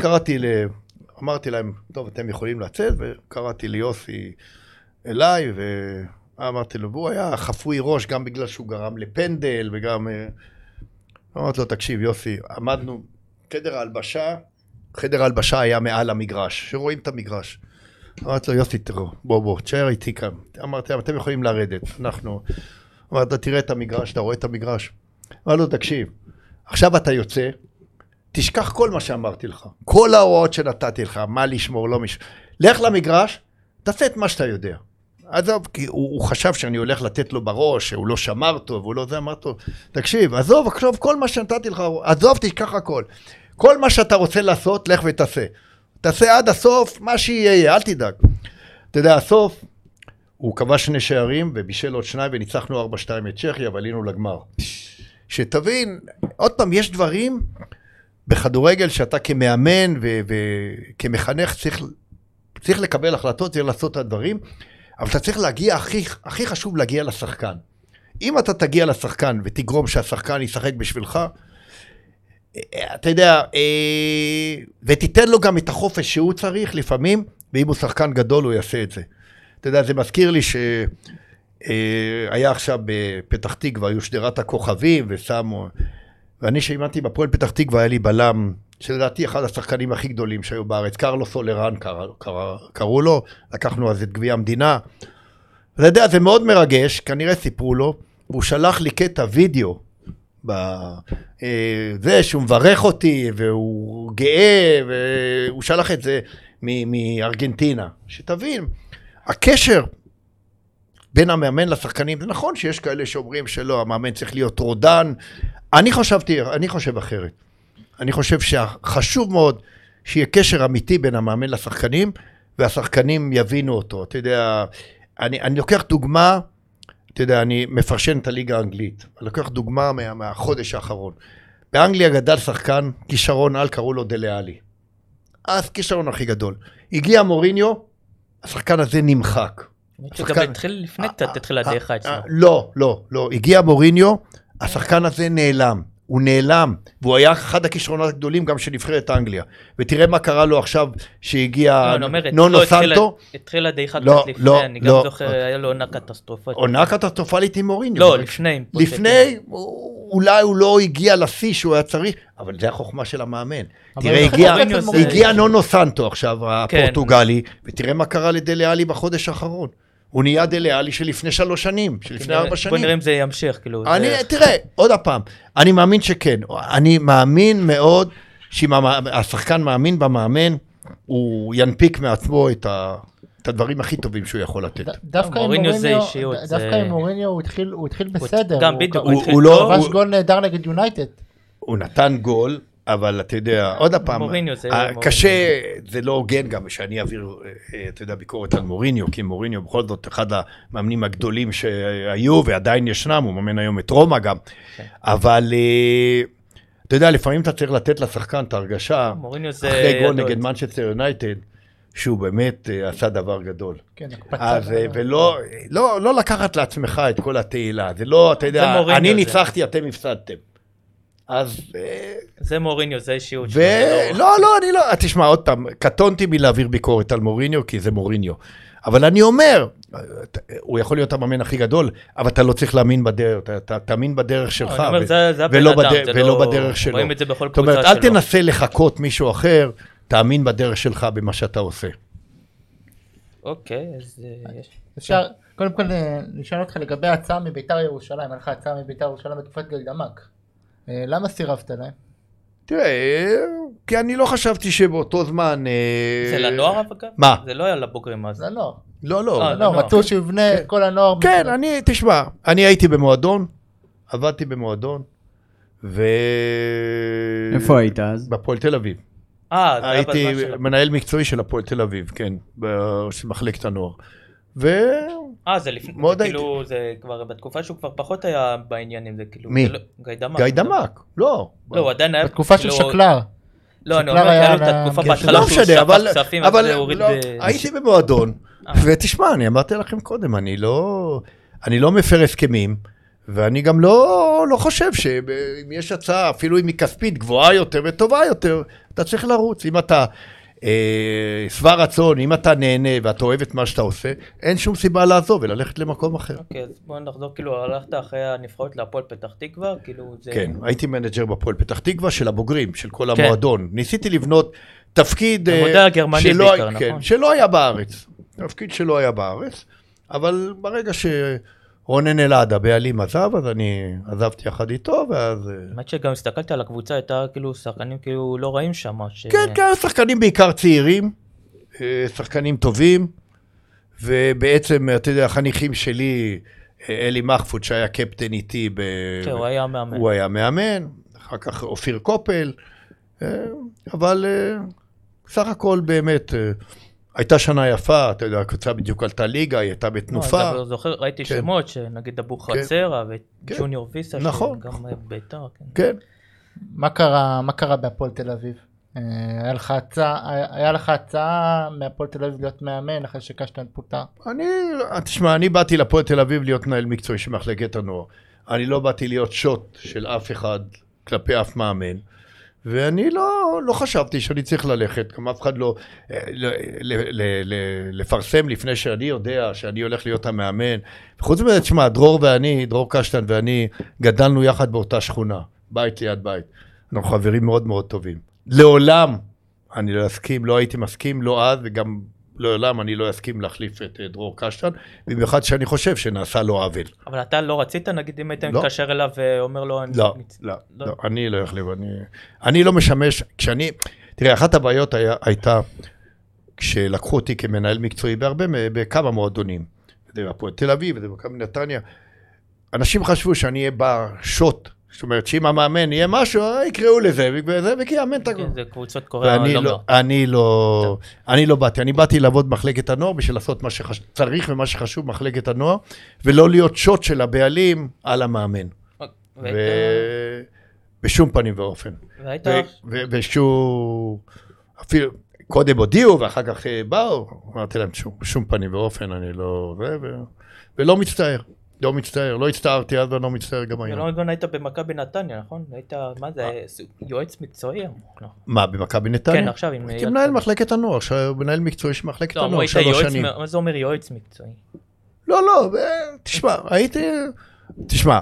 אמרתי להם, טוב, אתם יכולים לצאת, וקראתי ליוסי אליי, ואמרתי לו, הוא היה חפוי ראש, גם בגלל שהוא גרם לפנדל, וגם... אמרתי לו, תקשיב, יוסי, עמדנו חדר ההלבשה היה מעל המגרש, שרואים את המגרש. אמרתי לו, יוסי, תראו, בוא, תשאר איתי כאן. אמרתי, אתם יכולים לרדת, אנחנו. אמרתי, תראה את המגרש, אתה רואה את המגרש. אמרתי לו, תקשיב, עכשיו אתה יוצא, תשכח כל מה שאמרתי לך, כל ההוראות שנתתי לך, מה לשמור, לא משמור. לך למגרש, תעשה את מה שאתה יודע. עזוב, כי הוא חשב שאני הולך לתת לו בראש, שהוא לא שמר טוב, הוא לא זה, אמר טוב. תקשיב, עזוב, עכשיו כל מה שנתתי לך, עזוב, תשכח הכל. כל מה שאתה רוצה לעשות, לך ותעשה. תעשה עד הסוף, מה שיהיה, אל תדאג. אתה יודע, הסוף, הוא קבע 2 שערים, ובישל עוד 2, וניצחנו 4-2 את צ'כיה, ועלינו לגמר. שתבין, עוד פעם, יש דברים בכדורגל שאתה כמאמן וכמחנך צריך לקבל החלטות, צריך לעשות את הדברים, אבל אתה צריך להגיע, הכי חשוב להגיע לשחקן. אם אתה תגיע לשחקן ותגרום שהשחקן ישחק בשבילך, אתה יודע, ותיתן לו גם את החופש שהוא צריך לפעמים, ואם הוא שחקן גדול הוא יעשה את זה. אתה יודע, זה מזכיר לי שהיה עכשיו בפתח תקווה, היו שדרת הכוכבים ושמו, ואני שאימנתי בפועל פתח תקווה, היה לי בלם, שלדעתי אחד השחקנים הכי גדולים שהיו בארץ, קרלו סולרן קראו לו, לקחנו אז את גביע המדינה. אתה יודע, זה מאוד מרגש, כנראה סיפרו לו, והוא שלח לי קטע וידאו, זה שהוא מברך אותי, והוא גאה, והוא שלח את זה מארגנטינה. שתבין, הקשר בין המאמן לשחקנים, זה נכון שיש כאלה שאומרים שלא, המאמן צריך להיות רודן, אני חושב אחרת. אני חושב שחשוב מאוד שיהיה קשר אמיתי בין המאמן לשחקנים, והשחקנים יבינו אותו. אתה יודע, אני לוקח דוגמה, אתה יודע, אני מפרשן את הליגה האנגלית. אני לוקח דוגמה מהחודש האחרון. באנגליה גדל שחקן, כישרון על, קראו לו דליאלי. אז כישרון הכי גדול. הגיע מוריניו, השחקן הזה נמחק. אתה גם התחיל לפני קצת, התחיל הדרך אצלו. לא. הגיע מוריניו, השחקן הזה נעלם. הוא נעלם, והוא היה אחד הכישרונות הגדולים גם שנבחרת אנגליה. ותראה מה קרה לו עכשיו שהגיע נונו סנטו. התחילה דעיכה קצת לפני, אני גם זוכר, היה לו עונה קטסטרופלית. עונה קטסטרופלית עם מוריניו. לא, לפני. לפני, אולי הוא לא הגיע לשיא שהוא היה צריך, אבל זה החוכמה של המאמן. תראה, הגיע נונו סנטו עכשיו, הפורטוגלי, ותראה מה קרה לדליאלי בחודש האחרון. הוא נהיה דליאלי שלפני 3 שנים, שלפני 4 שנים. בוא נראה אם זה ימשך, כאילו. תראה, עוד הפעם, אני מאמין שכן. אני מאמין מאוד, שהשחקן מאמין במאמן, הוא ינפיק מעצמו את הדברים הכי טובים שהוא יכול לתת. דווקא עם מוריניו הוא התחיל בסדר. גם בדיוק. הוא לא... הוא גול נהדר נגד יונייטד. הוא נתן גול, אבל אתה יודע, עוד הפעם, קשה, זה לא הוגן גם שאני אעביר, אתה יודע, ביקורת על מוריניו, כי מוריניו בכל זאת אחד המאמנים הגדולים שהיו ועדיין ישנם, הוא מאמן היום את רומא גם, אבל אתה יודע, לפעמים אתה צריך לתת לשחקן את הרגשה, אחרי גול נגד מנצ'סטר יונייטד, שהוא באמת עשה דבר גדול. כן, אז, ולא לא לקחת לעצמך את כל התהילה, זה לא, אתה יודע, אני ניצחתי, אתם הפסדתם. אז... זה מוריניו, זה אישיות. לא, אני לא... תשמע, עוד פעם, קטונתי מלהעביר ביקורת על מוריניו, כי זה מוריניו. אבל אני אומר, הוא יכול להיות המאמן הכי גדול, אבל אתה לא צריך להאמין בדרך, אתה תאמין בדרך שלך, ולא בדרך שלו. רואים את זה בכל קבוצה שלו. זאת אומרת, אל תנסה לחכות מישהו אחר, תאמין בדרך שלך במה שאתה עושה. אוקיי, אז... אפשר, קודם כל, נשאל אותך לגבי הצעה מביתר ירושלים, הלכה הצעה מביתר ירושלים בתקופת גלדמק. למה סירבת להם? תראה, כי אני לא חשבתי שבאותו זמן... זה לנוער אבקה? מה? זה לא היה לבוגרים אז. זה לא. לא. רצו שיבנה את כל הנוער. כן, אני, תשמע, אני הייתי במועדון, עבדתי במועדון, ו... איפה היית אז? בפועל תל אביב. הייתי מנהל מקצועי של הפועל תל אביב, כן, במחלקת הנוער. ו... זה לפני, כאילו, זה כבר בתקופה שהוא כבר פחות היה בעניינים, זה כאילו... מי? גיא דמק, לא. לא, הוא עדיין היה... בתקופה של שקלר. לא, אני אומר, היה לו את התקופה בהתחלה שהוא שפך כספים, אבל זה הוריד... הייתי במועדון, ותשמע, אני אמרתי לכם קודם, אני לא מפר הסכמים, ואני גם לא חושב שאם יש הצעה, אפילו אם היא כספית גבוהה יותר וטובה יותר, אתה צריך לרוץ, אם אתה... שבע רצון, אם אתה נהנה ואתה אוהב את מה שאתה עושה, אין שום סיבה לעזוב וללכת למקום אחר. אוקיי, אז בוא נחזור, כאילו הלכת אחרי הנבחרות להפועל פתח תקווה, כאילו זה... כן, הייתי מנג'ר בפועל פתח תקווה של הבוגרים, של כל המועדון. ניסיתי לבנות תפקיד שלא היה בארץ, תפקיד שלא היה בארץ, אבל ברגע שרונן אל עד הבעלים עזב, אז אני עזבתי יחד איתו, ואז... באמת שגם הסתכלתי על הקבוצה, הייתה כאילו שחקנים כאילו לא רעים שם. כן, כן, שחקנים בעיקר צעירים, שחקנים טובים, ובעצם, אתה יודע, החניכים שלי, אלי מחפות שהיה קפטן איתי, הוא היה מאמן. הוא היה מאמן, אחר כך אופיר קופל, אבל סך הכל באמת... הייתה שנה יפה, אתה יודע, הקבוצה בדיוק עלתה ליגה, היא הייתה בתנופה. לא, זוכר, ראיתי שמות, שנגיד אבו חצרה וג'וניור ויסה, שגם ביתר. כן. מה קרה בהפועל תל אביב? היה לך הצעה מהפועל תל אביב להיות מאמן, אחרי שקשטן פוטר? תשמע, אני באתי להפועל תל אביב להיות מנהל מקצועי של מחלקת הנוער. אני לא באתי להיות שוט של אף אחד כלפי אף מאמן. ואני לא חשבתי שאני צריך ללכת, גם אף אחד לא לפרסם לפני שאני יודע שאני הולך להיות המאמן. וחוץ מזה, תשמע, דרור ואני, דרור קשטן ואני, גדלנו יחד באותה שכונה, בית ליד בית. אנחנו חברים מאוד מאוד טובים. לעולם אני לא אסכים, לא הייתי מסכים, לא אז, וגם לעולם אני לא אסכים להחליף את דרור קשטן, במיוחד שאני חושב שנעשה לו עוול. אבל אתה לא רצית, נגיד, אם היית מתקשר אליו ואומר לו... לא, לא, אני לא יחליף, אני לא משמש, כשאני... תראה, אחת הבעיות הייתה, כשלקחו אותי כמנהל מקצועי בהרבה, בכמה מועדונים, זה היה פה את תל אביב, זה היה כאן בנתניה, אנשים חשבו שאני אהיה בשוט, זאת אומרת, שאם המאמן יהיה משהו, יקראו לזביק וזביק יאמן את הכל. זה קבוצות קוראי, אני לא באתי. אני באתי לעבוד במחלקת הנוער בשביל לעשות מה שצריך ומה שחשוב במחלקת הנוער, ולא להיות שוט של הבעלים על המאמן. בשום פנים ואופן. ושהוא, אפילו קודם הודיעו ואחר כך באו, אמרתי להם, בשום פנים ואופן, אני לא... ולא מצטער. לא מצטער, לא הצטערתי אז ואני לא מצטער גם היום. לא היית במכבי נתניה, נכון? היית, מה זה, יועץ מקצועי? מה, במכבי נתניה? כן, עכשיו. הייתי מנהל מחלקת הנוער, מנהל מקצועי של מחלקת הנוער, 3 שנים. מה זה אומר יועץ מקצועי? לא, לא, תשמע, הייתי, תשמע,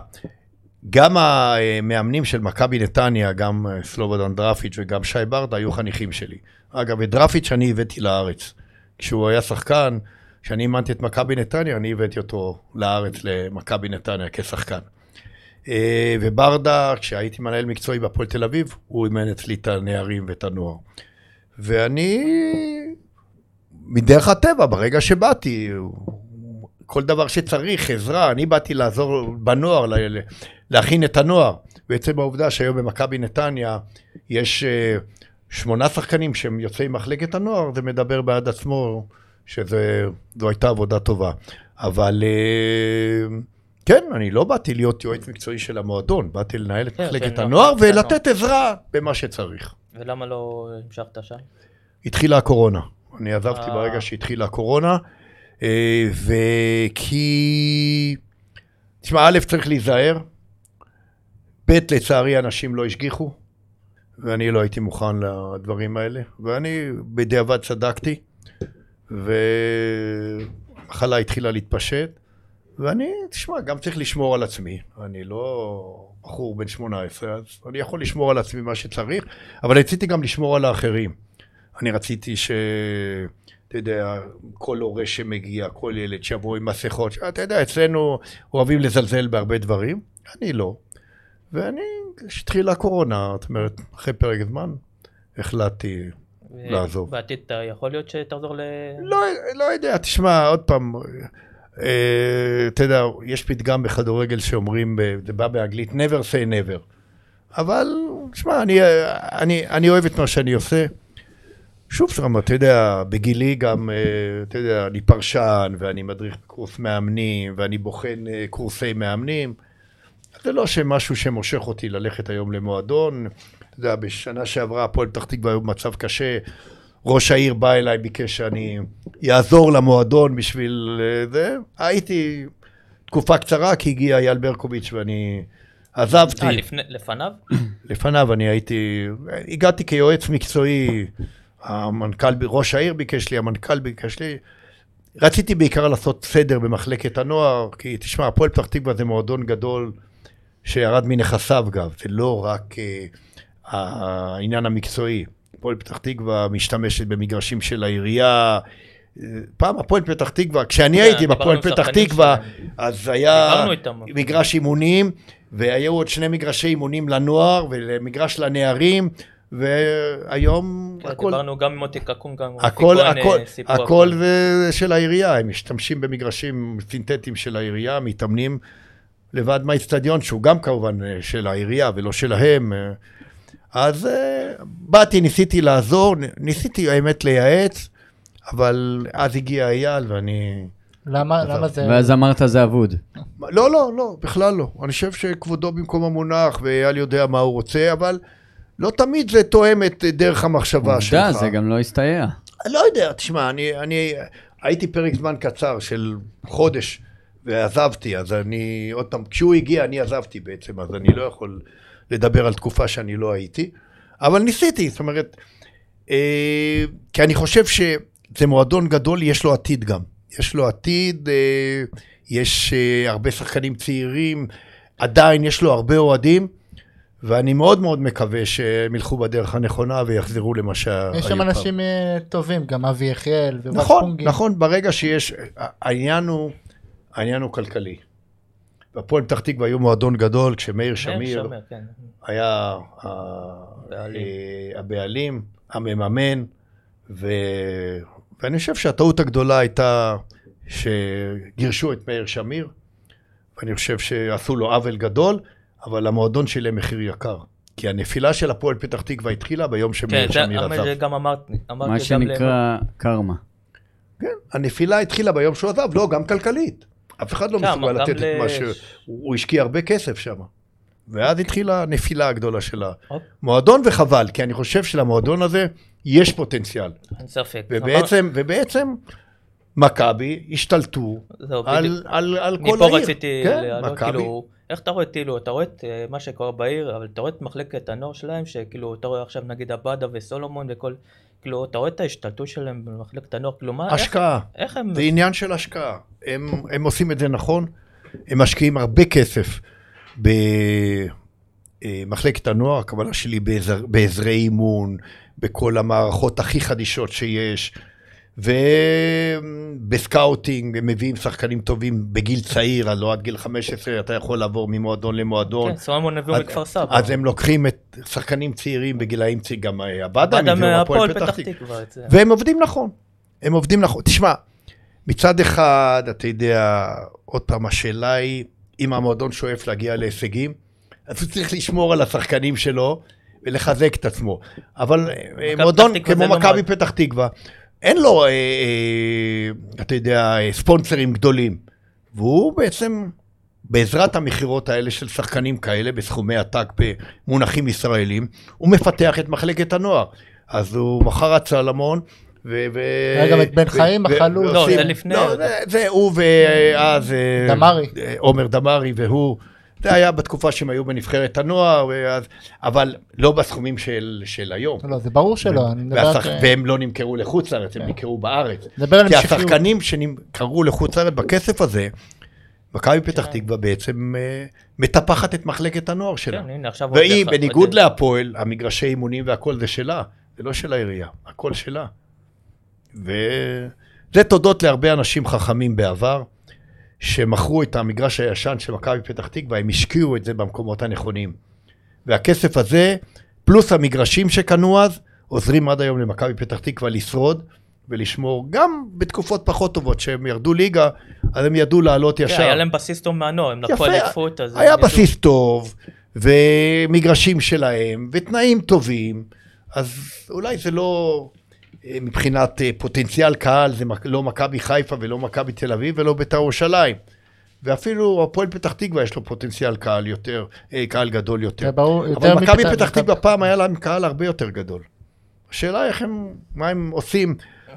גם המאמנים של מכבי נתניה, גם סלובודן דרפיץ' וגם שי ברדה, היו חניכים שלי. אגב, את דרפיץ' אני הבאתי לארץ. כשהוא היה שחקן, כשאני אימנתי את מכבי נתניה, אני הבאתי אותו לארץ למכבי נתניה כשחקן. וברדה, כשהייתי מנהל מקצועי בפועל תל אביב, הוא אימן אצלי את הנערים ואת הנוער. ואני, מדרך הטבע, ברגע שבאתי, כל דבר שצריך, עזרה, אני באתי לעזור בנוער, להכין את הנוער. בעצם העובדה שהיום במכבי נתניה יש 8 שחקנים שהם יוצאים מחלקת הנוער, זה מדבר בעד עצמו, שזו הייתה עבודה טובה. אבל כן, אני לא באתי להיות יועץ מקצועי של המועדון, באתי לנהל את מחלקת הנוער ולתת עזרה במה שצריך. ולמה לא המשכת שם? התחילה הקורונה. אני עזבתי ברגע שהתחילה הקורונה, וכי... תשמע, א', צריך להיזהר, ב', לצערי אנשים לא השגיחו, ואני לא הייתי מוכן לדברים האלה, ואני בדיעבד צדקתי, והמחלה התחילה להתפשט, ואני, תשמע, גם צריך לשמור על עצמי. אני לא בחור בן 18, אז אני יכול לשמור על עצמי מה שצריך, אבל רציתי גם לשמור על האחרים. אני רציתי ש... אתה יודע, כל הורה שמגיע, כל ילד שיבוא עם מסכות, אתה יודע, אצלנו אוהבים לזלזל בהרבה דברים, אני לא. ואני, כשהתחילה הקורונה, זאת אומרת, אחרי פרק זמן, החלטתי... לעזוב. בעתיד יכול להיות שתחזור ל... לא יודע, תשמע, עוד פעם, אתה יודע, יש פתגם בכדורגל שאומרים, זה בא באנגלית, never say never, אבל, תשמע, אני אוהב את מה שאני עושה, שוב, אתה יודע, בגילי גם, אתה יודע, אני פרשן, ואני מדריך קורס מאמנים, ואני בוחן קורסי מאמנים, זה לא שמשהו שמושך אותי ללכת היום למועדון, אתה יודע, בשנה שעברה הפועל פתח תקווה היה במצב קשה, ראש העיר בא אליי, ביקש שאני יעזור למועדון בשביל זה. הייתי תקופה קצרה, כי הגיע אייל ברקוביץ' ואני עזבתי. לפניו? לפניו, אני הייתי, הגעתי כיועץ מקצועי, המנכ"ל, ראש העיר ביקש לי, המנכ"ל ביקש לי, רציתי בעיקר לעשות סדר במחלקת הנוער, כי תשמע, הפועל פתח תקווה זה מועדון גדול שירד מנכסיו גם, זה לא רק העניין המקצועי, הפועל פתח תקווה משתמשת במגרשים של העירייה, פעם הפועל פתח תקווה, כשאני הייתי בפועל פתח תקווה, אז היה מגרש אימונים, והיו עוד שני מגרשי אימונים לנוער ולמגרש לנערים, והיום הכל... דיברנו גם עם מוטי קקום, גם הכל של העירייה, הם משתמשים במגרשים סינתטיים של העירייה, מתאמנים לבד מהאצטדיון, שהוא גם כמובן של העירייה ולא שלהם, אז באתי, ניסיתי לעזור, ניסיתי האמת לייעץ, אבל אז הגיע אייל ואני... למה זה... ואז אמרת זה אבוד. לא, לא, לא, בכלל לא. אני חושב שכבודו במקום המונח, ואייל יודע מה הוא רוצה, אבל לא תמיד זה תואם את דרך המחשבה שלך. עובדה, זה גם לא הסתייע. לא יודע, תשמע, אני הייתי פרק זמן קצר של חודש, ועזבתי, אז אני... עוד פעם, כשהוא הגיע, אני עזבתי בעצם, אז אני לא יכול לדבר על תקופה שאני לא הייתי, אבל ניסיתי, זאת אומרת, כי אני חושב ש... זה מועדון גדול, יש לו עתיד גם. יש לו עתיד, יש הרבה שחקנים צעירים, עדיין יש לו הרבה אוהדים, ואני מאוד מאוד מקווה שהם ילכו בדרך הנכונה ויחזרו למה שהיו פעם. יש שם אנשים טובים, גם אבי יחיאל ובת פונגי. נכון, ברגע שיש, העניין הוא כלכלי. והפועל פתח תקווה היו מועדון גדול, כשמאיר שמהיר היה הבעלים, המממן, ואני חושב שהטעות הגדולה הייתה שגירשו את מאיר שמיר, ואני חושב שעשו לו עוול גדול, אבל המועדון שלה מחיר יקר, כי הנפילה של הפועל פתח תקווה התחילה ביום שמאיר שמיר עזב. גם אמרתי מה שנקרא קרמה. כן, הנפילה התחילה ביום שהוא עזב, לא, גם כלכלית. אף אחד לא מסוגל לתת את מה שהוא השקיע הרבה כסף שם. ואז התחילה הנפילה הגדולה של המועדון, וחבל, כי אני חושב שלמועדון הזה יש פוטנציאל. אין ספק. ובעצם מכבי השתלטו על כל העיר. מפה רציתי להעלות, כאילו, איך אתה רואה תילו, אתה רואה את מה שקורה בעיר, אבל אתה רואה את מחלקת הנוער שלהם, שכאילו, אתה רואה עכשיו נגיד אבדה וסולומון וכל, כאילו, אתה רואה את ההשתלטות שלהם במחלקת הנוער, כאילו מה? השקעה. איך הם... זה עניין של השקעה. הם עושים את זה נכון, הם משקיעים הרבה כסף במחלקת הנוער, הכוונה שלי בעזרי אימון, בכל המערכות הכי חדישות שיש, ובסקאוטינג הם מביאים שחקנים טובים בגיל צעיר, לא עד גיל 15 אתה יכול לעבור ממועדון למועדון. כן, סולומון נביאו מכפר סבא. אז הם לוקחים את שחקנים צעירים בגילאים צעירים, גם הבאדה מהפועל פתח תקווה. והם עובדים נכון, הם עובדים נכון. תשמע, מצד אחד, אתה יודע, עוד פעם השאלה היא, אם המועדון שואף להגיע להישגים, אז הוא צריך לשמור על השחקנים שלו, ולחזק את עצמו. אבל מועדון כמו מכבי פתח תקווה, אין לו, אתה יודע, ספונסרים גדולים. והוא בעצם, בעזרת המחירות האלה של שחקנים כאלה, בסכומי עתק במונחים ישראלים, הוא מפתח את מחלקת הנוער. אז הוא מכר את סלמון, גם את בן חיים, החלוץ. לא, זה לפני. זה הוא ואז... דמרי. עומר דמרי והוא. זה היה בתקופה שהם היו בנבחרת הנוער, אבל לא בסכומים של היום. לא, זה ברור שלא. והם לא נמכרו לחוץ לארץ, הם נמכרו בארץ. כי השחקנים שנמכרו לחוץ לארץ בכסף הזה, מכבי פתח תקווה בעצם מטפחת את מחלקת הנוער שלה. והיא, בניגוד להפועל, המגרשי אימונים והכל זה שלה. זה לא של העירייה, הכל שלה. וזה תודות להרבה אנשים חכמים בעבר, שמכרו את המגרש הישן של מכבי פתח תקווה, הם השקיעו את זה במקומות הנכונים. והכסף הזה, פלוס המגרשים שקנו אז, עוזרים עד היום למכבי פתח תקווה לשרוד, ולשמור גם בתקופות פחות טובות, שהם ירדו ליגה, אז הם ידעו לעלות ישר. היה להם בסיס טוב מהנוער, הם לקחו אליפות. היה בסיס טוב, ומגרשים שלהם, ותנאים טובים, אז אולי זה לא... מבחינת פוטנציאל קהל, זה לא מכבי חיפה ולא מכבי תל אביב ולא בית"ר ירושלים. ואפילו הפועל פתח תקווה יש לו פוטנציאל קהל יותר, קהל גדול יותר. אבל מכבי פתח תקווה פעם היה להם קהל הרבה יותר גדול. השאלה איך הם, מה הם עושים,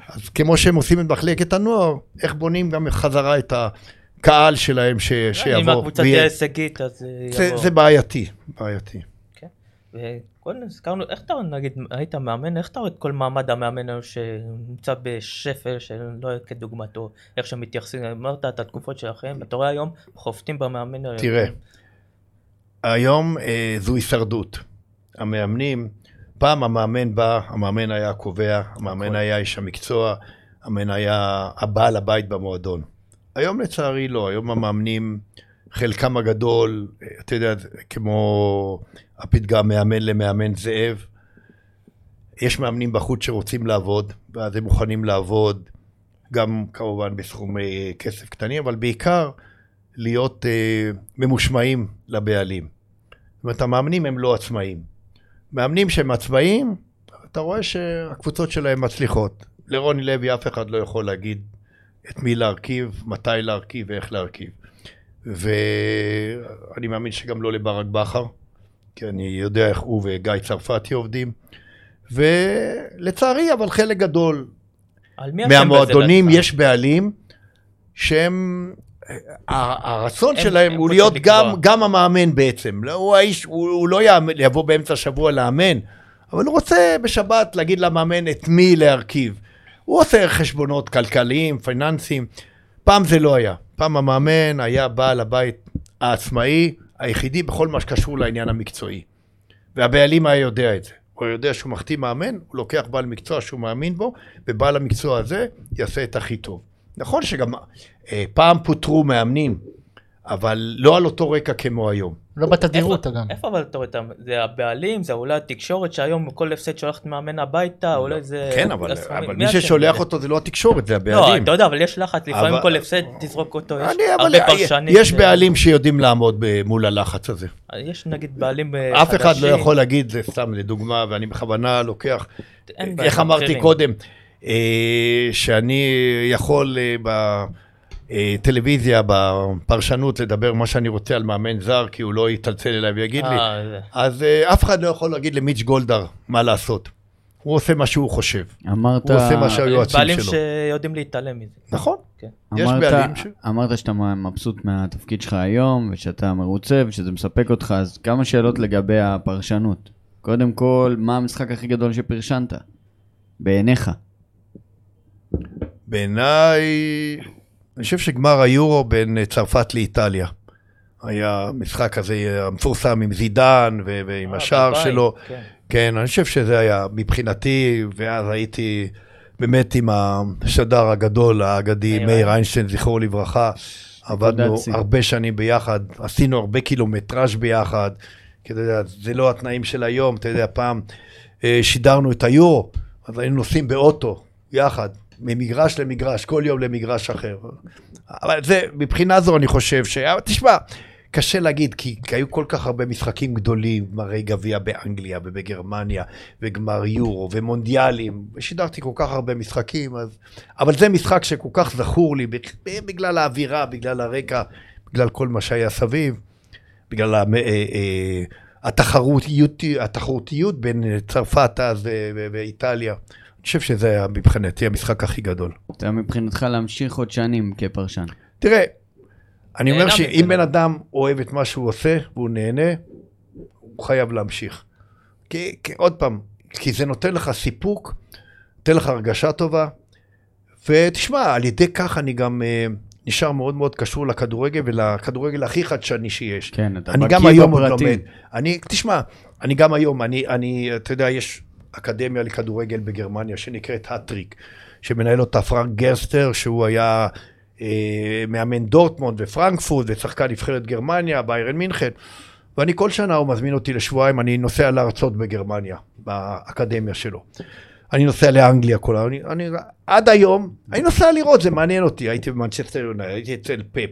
אז כמו שהם עושים את מחלקת הנוער, איך בונים גם חזרה את הקהל שלהם שיבוא. אם הקבוצה תהיה הישגית, אז יבוא. זה בעייתי, בעייתי. וכל הזכרנו, איך אתה נגיד, היית מאמן, איך אתה רואה את כל מעמד המאמן שנמצא בשפל, שלא כדוגמתו, איך שמתייחסים, אמרת את התקופות שלכם, אתה רואה היום חופטים במאמן. תראה, היום זו הישרדות, המאמנים, פעם המאמן בא, המאמן היה הקובע, המאמן היה איש המקצוע, המאמן היה הבעל הבית במועדון. היום לצערי לא, היום המאמנים, חלקם הגדול, אתה יודע, כמו הפתגם מאמן למאמן זאב, יש מאמנים בחוץ שרוצים לעבוד, ואז הם מוכנים לעבוד, גם כמובן בסכומי כסף קטנים, אבל בעיקר להיות ממושמעים לבעלים. זאת אומרת, המאמנים הם לא עצמאים. מאמנים שהם עצמאים, אתה רואה שהקבוצות שלהם מצליחות. לרוני לוי אף אחד לא יכול להגיד את מי להרכיב, מתי להרכיב ואיך להרכיב. ואני מאמין שגם לא לברק בחר, כי אני יודע איך הוא וגיא צרפתי עובדים. ולצערי, אבל חלק גדול מהמועדונים יש בעלים שהם, הרצון שלהם הוא להיות גם המאמן בעצם. הוא לא יבוא באמצע השבוע לאמן, אבל הוא רוצה בשבת להגיד למאמן את מי להרכיב. הוא עושה חשבונות כלכליים, פיננסיים. פעם זה לא היה. פעם המאמן היה בעל הבית העצמאי, היחידי בכל מה שקשור לעניין המקצועי. והבעלים היה יודע את זה. הוא יודע שהוא מחתים מאמן, הוא לוקח בעל מקצוע שהוא מאמין בו, ובעל המקצוע הזה יעשה את הכי טוב. נכון שגם פעם פוטרו מאמנים, אבל לא על אותו רקע כמו היום. לא בתדירות גם. איפה אבל אתה רואה אותם? זה הבעלים, זה אולי התקשורת שהיום כל הפסד שולחת מאמן הביתה, אולי זה... כן, אבל מי ששולח אותו זה לא התקשורת, זה הבעלים. לא, אתה יודע, אבל יש לחץ, לפעמים כל הפסד תזרוק אותו, יש הרבה פרשנים. יש בעלים שיודעים לעמוד מול הלחץ הזה. יש נגיד בעלים חדשים. אף אחד לא יכול להגיד, זה סתם לדוגמה, ואני בכוונה לוקח, איך אמרתי קודם, שאני יכול בטלוויזיה, בפרשנות, לדבר מה שאני רוצה על מאמן זר, כי הוא לא יתלצל אליי ויגיד לי. אז אף אחד לא יכול להגיד למיץ' גולדהר מה לעשות. הוא עושה מה שהוא חושב. אמרת... הוא עושה מה שהיועצים שלו. בעלים שיודעים להתעלם מזה. נכון. יש בעלים ש... אמרת שאתה מבסוט מהתפקיד שלך היום, ושאתה מרוצה, ושזה מספק אותך. אז כמה שאלות לגבי הפרשנות. קודם כל, מה המשחק הכי גדול שפרשנת? בעיניך. בעיניי, אני חושב שגמר היורו בין צרפת לאיטליה. היה משחק הזה המפורסם עם זידן ועם השער שלו. כן. כן, אני חושב שזה היה מבחינתי, ואז הייתי באמת עם השדר הגדול, האגדי, מאיר איינשטיין, זכרו לברכה. עבדנו הרבה שנים ביחד, עשינו הרבה קילומטראז' ביחד. כי אתה יודע, זה לא התנאים של היום, אתה יודע, פעם שידרנו את היורו, אז היינו נוסעים באוטו יחד. ממגרש למגרש, כל יום למגרש אחר. אבל זה, מבחינה זו אני חושב ש... תשמע, קשה להגיד, כי היו כל כך הרבה משחקים גדולים, גמרי גביע באנגליה ובגרמניה, וגמר יורו ומונדיאלים, ושידרתי כל כך הרבה משחקים, אז... אבל זה משחק שכל כך זכור לי, בגלל האווירה, בגלל הרקע, בגלל כל מה שהיה סביב, בגלל התחרותיות בין צרפת אז ואיטליה. אני חושב שזה היה מבחינתי המשחק הכי גדול. אתה מבחינתך להמשיך עוד שנים כפרשן. תראה, אני אומר שאם בן אדם אוהב את מה שהוא עושה והוא נהנה, הוא חייב להמשיך. כי עוד פעם, כי זה נותן לך סיפוק, נותן לך הרגשה טובה, ותשמע, על ידי כך אני גם נשאר מאוד מאוד קשור לכדורגל, ולכדורגל הכי חדשני שיש. כן, אתה בקיא בפרטים. תשמע, אני גם היום, אתה יודע, יש... אקדמיה לכדורגל בגרמניה, שנקראת הטריק, שמנהל אותה פרנק גרסטר, שהוא היה מאמן דורטמונד ופרנקפורט, ושחקן נבחרת גרמניה, ביירן מינכן, ואני כל שנה, הוא מזמין אותי לשבועיים, אני נוסע לארצות בגרמניה, באקדמיה שלו. אני נוסע לאנגליה כולה, עד היום, אני נוסע לראות, זה מעניין אותי, הייתי במנצ'סטר יונייטד, הייתי אצל פפ,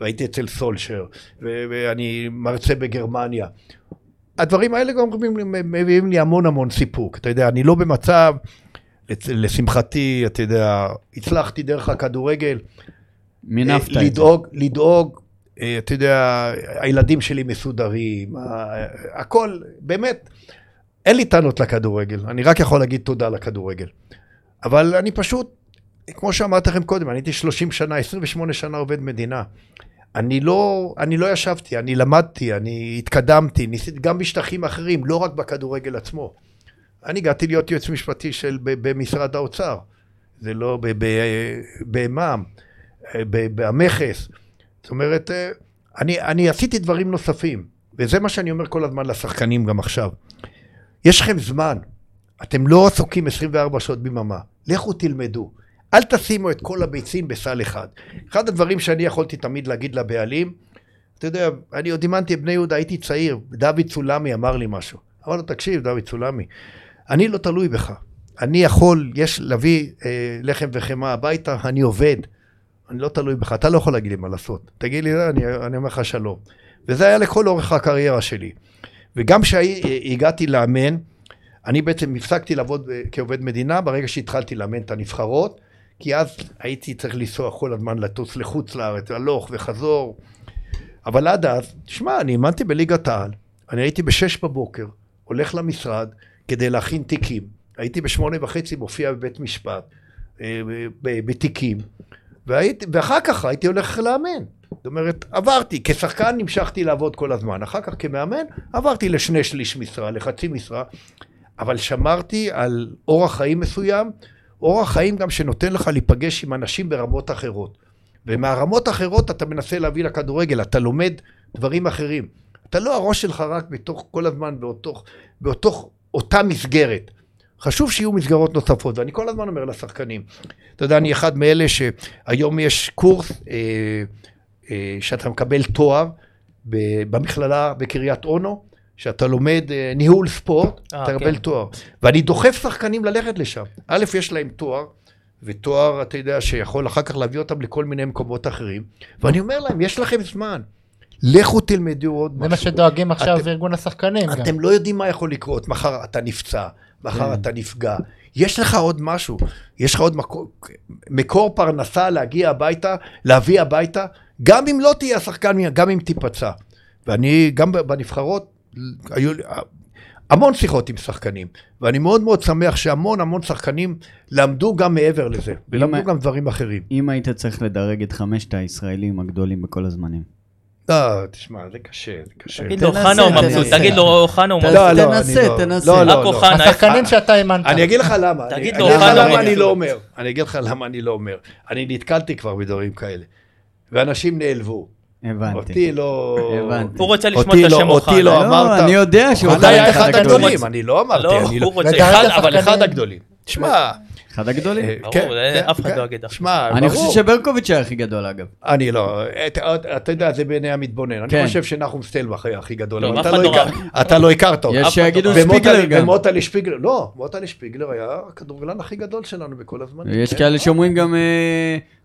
והייתי אצל סולשר, ואני מרצה בגרמניה. הדברים האלה גם מביאים לי המון המון סיפוק, אתה יודע, אני לא במצב, לשמחתי, אתה יודע, הצלחתי דרך הכדורגל, לדאוג, אתה יודע, הילדים שלי מסודרים, הכל, באמת, אין לי טענות לכדורגל, אני רק יכול להגיד תודה לכדורגל, אבל אני פשוט, כמו שאמרת לכם קודם, אני הייתי 30 שנה, 28 שנה עובד מדינה, אני לא ישבתי, אני למדתי, אני התקדמתי, ניסיתי גם בשטחים אחרים, לא רק בכדורגל עצמו. אני הגעתי להיות יועץ משפטי של במשרד האוצר, זה לא במע"מ, במכס. זאת אומרת, אני עשיתי דברים נוספים, וזה מה שאני אומר כל הזמן לשחקנים גם עכשיו. יש לכם זמן, אתם לא עסוקים 24 שעות ביממה, לכו תלמדו. אל תשימו את כל הביצים בסל אחד. אחד הדברים שאני יכולתי תמיד להגיד לבעלים, אתה יודע, אני עוד אימנתי בני יהודה, הייתי צעיר, דוד צולמי אמר לי משהו. אמר לו, תקשיב, דוד צולמי, אני לא תלוי בך. אני יכול, יש להביא לחם וחמה הביתה, אני עובד. אני לא תלוי בך, אתה לא יכול להגיד לי מה לעשות. תגיד לי, אני אומר לך שלום. וזה היה לכל אורך הקריירה שלי. וגם כשהגעתי לאמן, אני בעצם הפסקתי לעבוד כעובד מדינה, ברגע שהתחלתי לאמן את הנבחרות, כי אז הייתי צריך לנסוע כל הזמן לטוס לחוץ לארץ, הלוך וחזור. אבל עד אז, תשמע, אני אימנתי בליגת העל, אני הייתי ב-6 בבוקר, הולך למשרד כדי להכין תיקים, הייתי ב-8:30 מופיע בבית משפט, בתיקים, ואחר כך הייתי הולך לאמן. זאת אומרת, עברתי, כשחקן נמשכתי לעבוד כל הזמן, אחר כך כמאמן עברתי ל2/3 משרה, לחצי משרה, אבל שמרתי על אורח חיים מסוים, אורח חיים גם שנותן לך להיפגש עם אנשים ברמות אחרות. ומהרמות אחרות אתה מנסה להביא לכדורגל, אתה לומד דברים אחרים. אתה לא הראש שלך רק בתוך כל הזמן, בתוך אותה מסגרת. חשוב שיהיו מסגרות נוספות, ואני כל הזמן אומר לשחקנים. אתה יודע, אני אחד מאלה שהיום יש קורס שאתה מקבל תואר במכללה בקריית אונו, שאתה לומד ניהול ספורט, אתה מקבל תואר. ואני דוחף שחקנים ללכת לשם. א', יש להם תואר, ותואר, אתה יודע, שיכול אחר כך להביא אותם לכל מיני מקומות אחרים. ואני אומר להם, יש לכם זמן. לכו תלמדו עוד משהו. זה מה שדואגים עכשיו בארגון השחקנים. אתם לא יודעים מה יכול לקרות. מחר אתה נפצע, מחר אתה נפגע. יש לך עוד משהו. יש לך עוד מקור פרנסה להגיע הביתה, להביא הביתה, גם אם לא תהיה השחקן, גם אם תיפצע. ואני גם בנבחרות, היו המון שיחות עם שחקנים, ואני מאוד מאוד שמח שהמון שחקנים למדו גם מעבר לזה, ולמדו גם דברים אחרים. אם היית צריך לדרג את 5 הישראלים הגדולים בכל הזמנים? לא, תשמע, זה קשה, זה קשה. תגיד לו, חנה הוא מבסוט, תגיד לו, חנה הוא מבסוט. תנסה. השחקנים שאתה האמנת. אני אגיד לך למה. תגיד לו, חנה אני לא אומר. אני אגיד לך למה אני לא אומר. אני נתקלתי כבר בדברים כאלה, ואנשים נעלבו. הבנתי. הוא רוצה לשמוע את השם אוחנה. אותי לא אמרת. אני יודע שאוחנה היה אחד הגדולים. אני לא אמרתי. אבל אחד הגדולים. תשמע. אחד הגדולים? ברור, אף אחד לא אגד. אני חושב שברקוביץ' היה הכי גדול אגב. אני לא. אתה יודע, זה בעיני המתבונן. אני חושב שנחום סטלמך היה הכי גדול. אתה לא הכרת אותו. יש שיגידו שפיגלר גם. ומוטל שפיגלר. לא, מוטל שפיגלר היה הכדורגלן הכי גדול שלנו בכל הזמן. יש כאלה שאומרים גם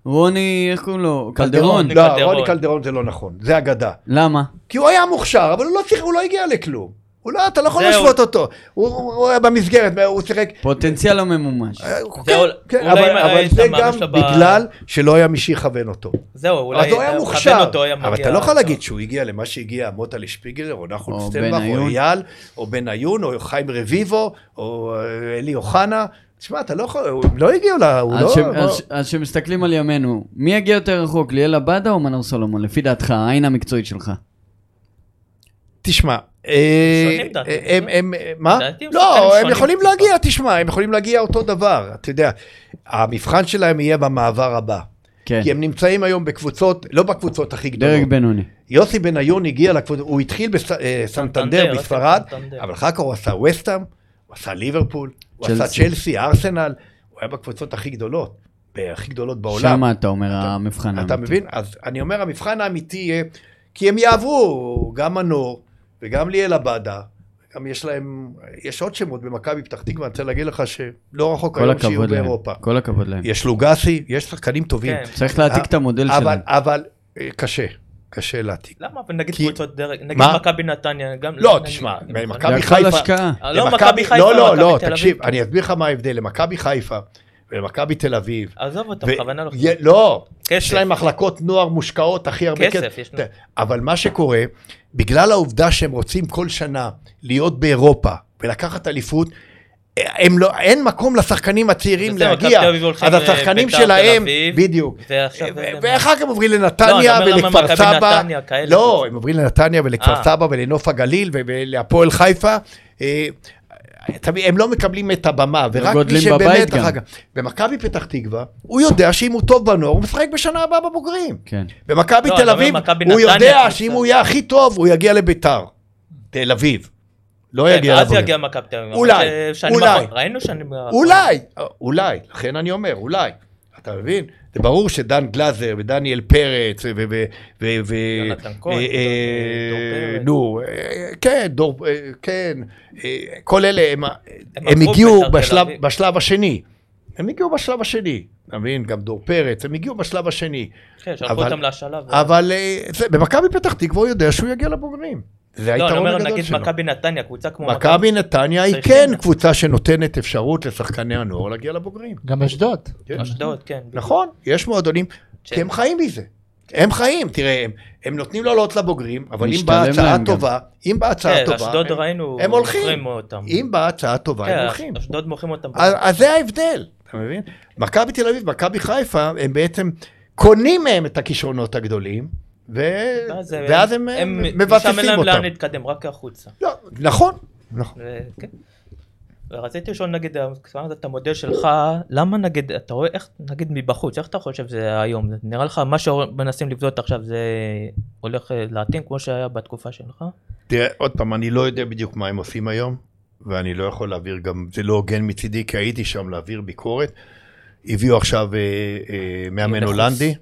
רוני, איך קוראים לו? קלדרון. לא, רוני קלדרון זה לא נכון. זה אגדה. למה? כי הוא היה מוכשר, אבל הוא לא הגיע לכלום. אולי אתה לא יכול לשבות אותו, הוא היה במסגרת, הוא שיחק. פוטנציאל לא ממומש. אבל זה גם בגלל שלא היה מי שיכוון אותו. זהו, אולי מכוון אותו היה מגיע. אבל אתה לא יכול להגיד שהוא הגיע למה שהגיע מוטל שפיגלר, או נחום סטלמך, או אייל, או בניון, או חיים רביבו, או אלי אוחנה. תשמע, אתה לא יכול, הם לא הגיעו לה, הוא לא... אז שמסתכלים על ימינו, מי הגיע יותר רחוק, ליאל עבדה או מנור סולומון? לפי דעתך, העין המקצועית שלך. תשמע, הם, מה? לא, הם יכולים להגיע, תשמע, הם יכולים להגיע אותו דבר, אתה יודע, המבחן שלהם יהיה במעבר הבא, כי הם נמצאים היום בקבוצות, לא בקבוצות הכי גדולות. דרג בינוני. יוסי בניון הגיע לקבוצות, הוא התחיל בסנטנדר, בספרד, אבל אחר כך הוא עשה וסטאם, הוא עשה ליברפול, הוא עשה צ'לסי, ארסנל, הוא היה בקבוצות הכי גדולות, הכי גדולות בעולם. שמה אתה אומר המבחן האמיתי? אתה מבין? אז אני אומר, המבחן האמיתי יהיה, כי הם יעברו, גם מנור, וגם ליאל עבדה, גם יש להם, יש עוד שמות במכבי פתח תקווה, אני רוצה להגיד לך שלא רחוק היום שיהיו באירופה. כל הכבוד להם. יש לוגסי, יש שחקנים טובים. צריך להעתיק את המודל שלהם. אבל קשה, קשה להעתיק. למה? נגיד קבוצות דרג, נגיד מכבי נתניה. לא, תשמע, מכבי חיפה. לא, תקשיב, אני אסביר לך מה ההבדל, למכבי חיפה. במכבי תל אביב. עזוב אותם, כוונה לך. לא, יש להם מחלקות נוער מושקעות הכי הרבה כסף. אבל מה שקורה, בגלל העובדה שהם רוצים כל שנה להיות באירופה ולקחת אליפות, אין מקום לשחקנים הצעירים להגיע, אז השחקנים שלהם, בדיוק, ואחר כך הם עוברים לנתניה ולכפר סבא, לא, הם עוברים לנתניה ולכפר סבא ולנוף הגליל ולהפועל חיפה, הם לא מקבלים את הבמה, ורק מי שבאמת אחר כך, במכבי פתח תקווה, הוא יודע שאם הוא טוב בנוער, הוא משחק בשנה הבאה בבוגרים, במכבי תל אביב, הוא יודע שאם הוא יהיה הכי טוב, הוא יגיע לביתר, תל אביב, לא יגיע לבוגרים. אז יגיע מכבי תל אביב. אולי, לכן אני אומר, אולי. אתה מבין? זה ברור שדן גלזר ודניאל פרץ יונתן כהן, נו, כן, כן, כל אלה הם הגיעו בשלב השני. הם הגיעו בשלב השני. מבין? גם דור פרץ, הם הגיעו בשלב השני. כן, שלחו אותם לשלב. אבל במכבי פתח תקווה הוא יודע שהוא יגיע לבוגרים. לא, אני אומר, נגיד מכבי נתניה, קבוצה כמו מכבי נתניה היא כן קבוצה שנותנת אפשרות לשחקני הנוער להגיע לבוגרים. גם אשדוד. אשדוד, כן. נכון, יש מועדונים, כי הם חיים מזה. הם חיים, תראה, הם נותנים לו לעלות לבוגרים, אבל אם בהצעה טובה, הם הולכים. אם בהצעה טובה, הם הולכים. אשדוד מוכרים אותם. אז זה ההבדל, אתה מבין? מכבי תל אביב, מכבי חיפה, הם בעצם קונים מהם את הכישרונות הגדולים, ואז הם מבטסים אותם. לאן נתקדם, רק החוצה. נכון, נכון. ורציתי לשאול, נגיד, את המודל שלך, למה נגיד, אתה רואה, איך נגיד מבחוץ, איך אתה חושב זה היום? נראה לך, מה שמנסים לבדות עכשיו, זה הולך להתאים כמו שהיה בתקופה שלך? תראה, עוד פעם, אני לא יודע בדיוק מה הם עושים היום, ואני לא יכול להעביר גם, זה לא הוגן מצידי, כי הייתי שם להעביר ביקורת. הביאו עכשיו מאמן הולנדי.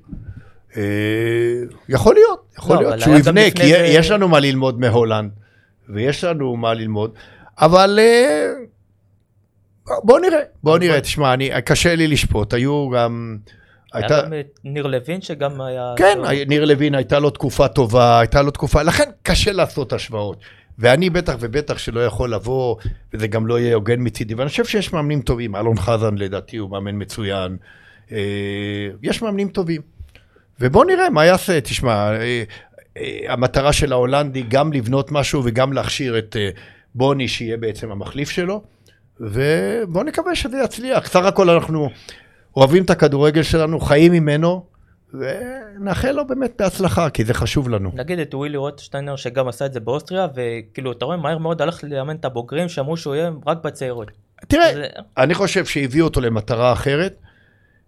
יכול להיות, יכול להיות שהוא יבנה, כי יש לנו מה ללמוד מהולנד, ויש לנו מה ללמוד, אבל בוא נראה, בוא נראה, תשמע, קשה לי לשפוט, היו גם... היה גם ניר לוין שגם היה... כן, ניר לוין הייתה לו תקופה טובה, הייתה לו תקופה, לכן קשה לעשות השוואות, ואני בטח ובטח שלא יכול לבוא, וזה גם לא יהיה הוגן מצידי, ואני חושב שיש מאמנים טובים, אלון חזן לדעתי הוא מאמן מצוין, יש מאמנים טובים, ובוא נראה מה יעשה, תשמע, המטרה של ההולנדי גם לבנות משהו וגם להכשיר את בוני שיהיה בעצם המחליף שלו, ובוא נקווה שזה יצליח, סך הכל אנחנו אוהבים את הכדורגל שלנו, חיים ממנו, ונאחל לו באמת בהצלחה, כי זה חשוב לנו. נגיד את ווילי רוטשטיינר שגם עשה את זה באוסטריה, וכאילו אתה רואה מהר מאוד הלך לאמן את הבוגרים, שאמרו שהוא יהיה רק בצעירות. תראה, אני חושב שהביאו אותו למטרה אחרת,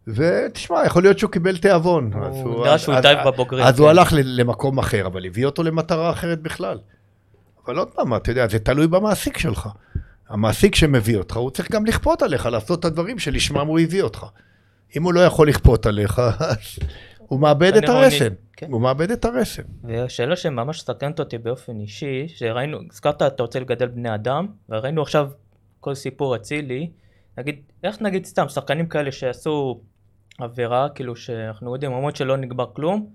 ותשמע, יכול להיות שהוא קיבל תיאבון, אז הוא הלך למקום אחר, אבל הביא אותו למטרה אחרת בכלל. אבל עוד פעם, אתה יודע, זה תלוי במעסיק שלך. המעסיק שמביא אותך, הוא צריך גם לכפות עליך, לעשות את הדברים שלשמם הוא הביא אותך. אם הוא לא יכול לכפות עליך, הוא מאבד את הרסן. הוא מאבד את הרסן. והשאלה שממש סתנת אותי באופן אישי, שראינו, הזכרת, אתה רוצה לגדל בני אדם, וראינו עכשיו כל סיפור הצילי, נגיד, איך נגיד סתם, שחקנים כאלה שעשו עבירה, כאילו שאנחנו יודעים, עמוד שלא נגבר כלום,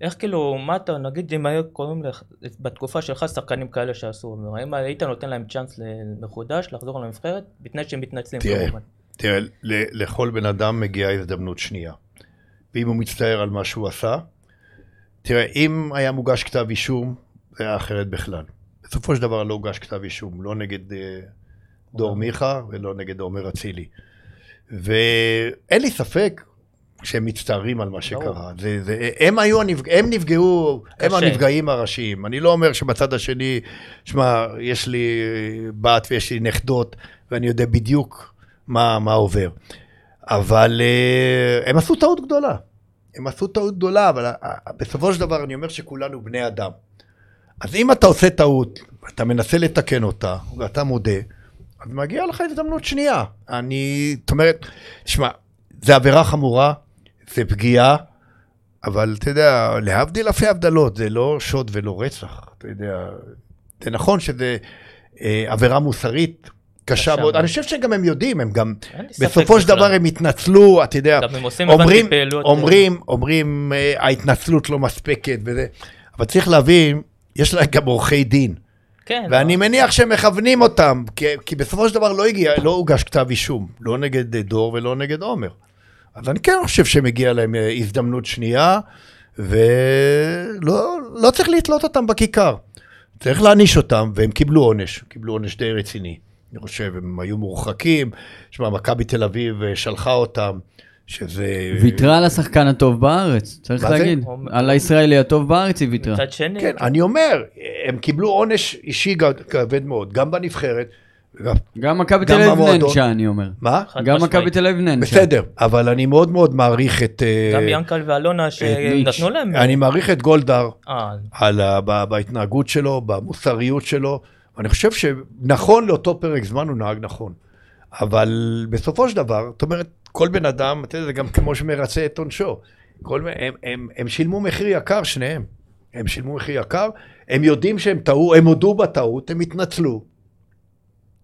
איך כאילו, מה אתה, נגיד אם היו קוראים לך, בתקופה שלך שחקנים כאלה שעשו עבירה, אם היית נותן להם צ'אנס מחודש, לחזור למבחרת, בתנאי שהם מתנצלים. תראה, לכל בן אדם מגיעה הזדמנות שנייה, ואם הוא מצטער על מה שהוא עשה, תראה, אם היה מוגש כתב אישום, זה היה אחרת בכלל. בסופו של דבר לא הוגש כתב אישום, לא נגד דור מיכה ולא נגד עומר אצילי. ואין לי ספק שהם מצטערים על מה שקרה. הם נפגעו, הם הנפגעים הראשיים. אני לא אומר שבצד השני, שמע, יש לי בת ויש לי נכדות, ואני יודע בדיוק מה עובר. אבל הם עשו טעות גדולה. הם עשו טעות גדולה, אבל בסופו של דבר אני אומר שכולנו בני אדם. אז אם אתה עושה טעות, אתה מנסה לתקן אותה, ואתה מודה, אז מגיע לך הזדמנות שנייה. זאת אומרת, תשמע, זה עבירה חמורה, זה פגיעה, אבל אתה יודע, להבדיל אלפי הבדלות, זה לא שוד ולא רצח, אתה יודע, זה נכון שזה עבירה מוסרית קשה מאוד, אני חושב שגם הם יודעים, הם גם, בסופו של דבר הם התנצלו, אתה יודע, אומרים, ההתנצלות לא מספקת, אבל צריך להבין, יש להם גם עורכי דין, ואני מניח שהם מכוונים אותם, כי בסופו של דבר לא הוגש כתב אישום, לא נגד דור ולא נגד עומר. אז אני כן חושב שמגיע להם הזדמנות שנייה, ולא צריך להתלות אותם בכיכר. צריך להניש אותם, והם קיבלו עונש די רציני. אני חושב, הם היו מורחקים, שמה, מכבי תל אביב שלחה אותם, שזה... ויתרה על השחקן הטוב בארץ, צריך להגיד, על הישראלי הטוב בארץ היא ויתרה. כן, אני אומר, הם קיבלו עונש אישי כבד מאוד, גם בנבחרת, גם מכבי תל אביב ננצ'ה, אני אומר. מה? גם מכבי תל אביב ננצ'ה. בסדר, אבל אני מאוד מאוד מעריך את... גם ינקל ואלונה שנתנו להם. אני מעריך את גולדר, בהתנהגות שלו, במוסריות שלו, אני חושב שנכון לאותו פרק זמן הוא נהג נכון, אבל בסופו של דבר, זאת אומרת, כל בן אדם, זה גם כמו שמרצה את עונשו, הם שילמו מחיר יקר שניהם, הם שילמו מחיר יקר, הם יודעים שהם טעו, הם הודו בטעות, הם התנצלו,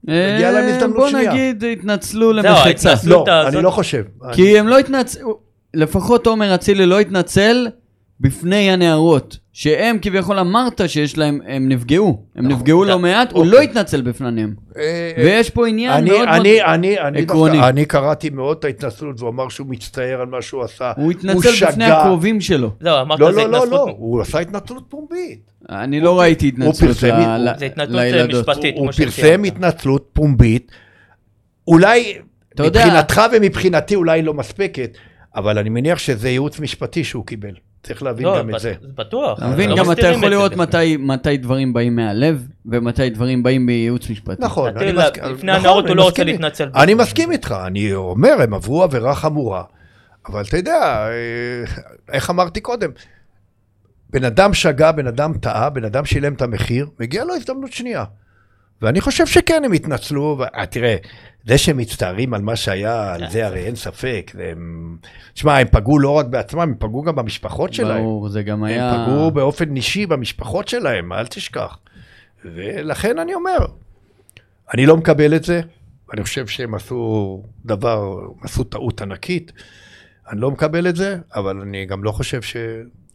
הגיעה להם הזדמנות שנייה. בוא נגיד, התנצלו למחצה. לא, אני לא חושב. כי הם לא התנצלו, לפחות עומר אצילי לא התנצל בפני הנערות, שהם כביכול אמרת שיש להם, הם נפגעו, הם נפגעו לא מעט, הוא לא התנצל בפניהם. ויש פה עניין מאוד עקרוני. אני קראתי מאוד את ההתנצלות, והוא אמר שהוא מצטער על מה שהוא עשה. הוא התנצל בפני הקרובים שלו. לא, הוא עשה התנצלות פומבית. אני לא ראיתי התנצלות לילדות. הוא פרסם התנצלות פומבית, אולי מבחינתך ומבחינתי אולי לא מספקת, אבל אני מניח שזה ייעוץ משפטי שהוא קיבל. צריך להבין גם את זה. בטוח. להבין גם אתה יכול לראות מתי דברים באים מהלב, ומתי דברים באים בייעוץ משפטי. נכון. לפני הנערות הוא לא רוצה להתנצל. אני מסכים איתך, אני אומר, הם עברו עבירה חמורה, אבל אתה יודע, איך אמרתי קודם, בן אדם שגה, בן אדם טעה, בן אדם שילם את המחיר, מגיע לו הזדמנות שנייה. ואני חושב שכן, הם התנצלו, תראה, זה שהם מצטערים על מה שהיה, על זה הרי אין ספק, תשמע, הם פגעו לא רק בעצמם, הם פגעו גם במשפחות שלהם. ברור, זה גם היה... הם פגעו באופן אישי במשפחות שלהם, אל תשכח. ולכן אני אומר, אני לא מקבל את זה, אני חושב שהם עשו דבר, עשו טעות ענקית, אני לא מקבל את זה, אבל אני גם לא חושב ש...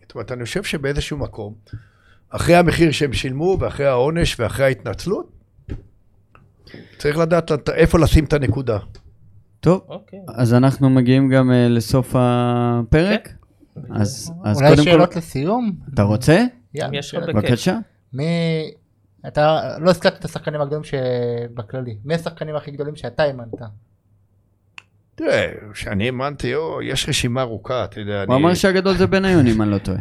זאת אומרת, אני חושב שבאיזשהו מקום, אחרי המחיר שהם שילמו, ואחרי העונש, ואחרי ההתנצלות, צריך לדעת איפה לשים את הנקודה. טוב, אז אנחנו מגיעים גם לסוף הפרק. אולי שאלות לסיום? אתה רוצה? בבקשה. אתה לא הזכרת את השחקנים הגדולים שבכללי. מי השחקנים הכי גדולים שאתה האמנת? תראה, שאני האמנתי, יש רשימה ארוכה. הוא אמר שהגדול זה בניון, אם אני לא טועה.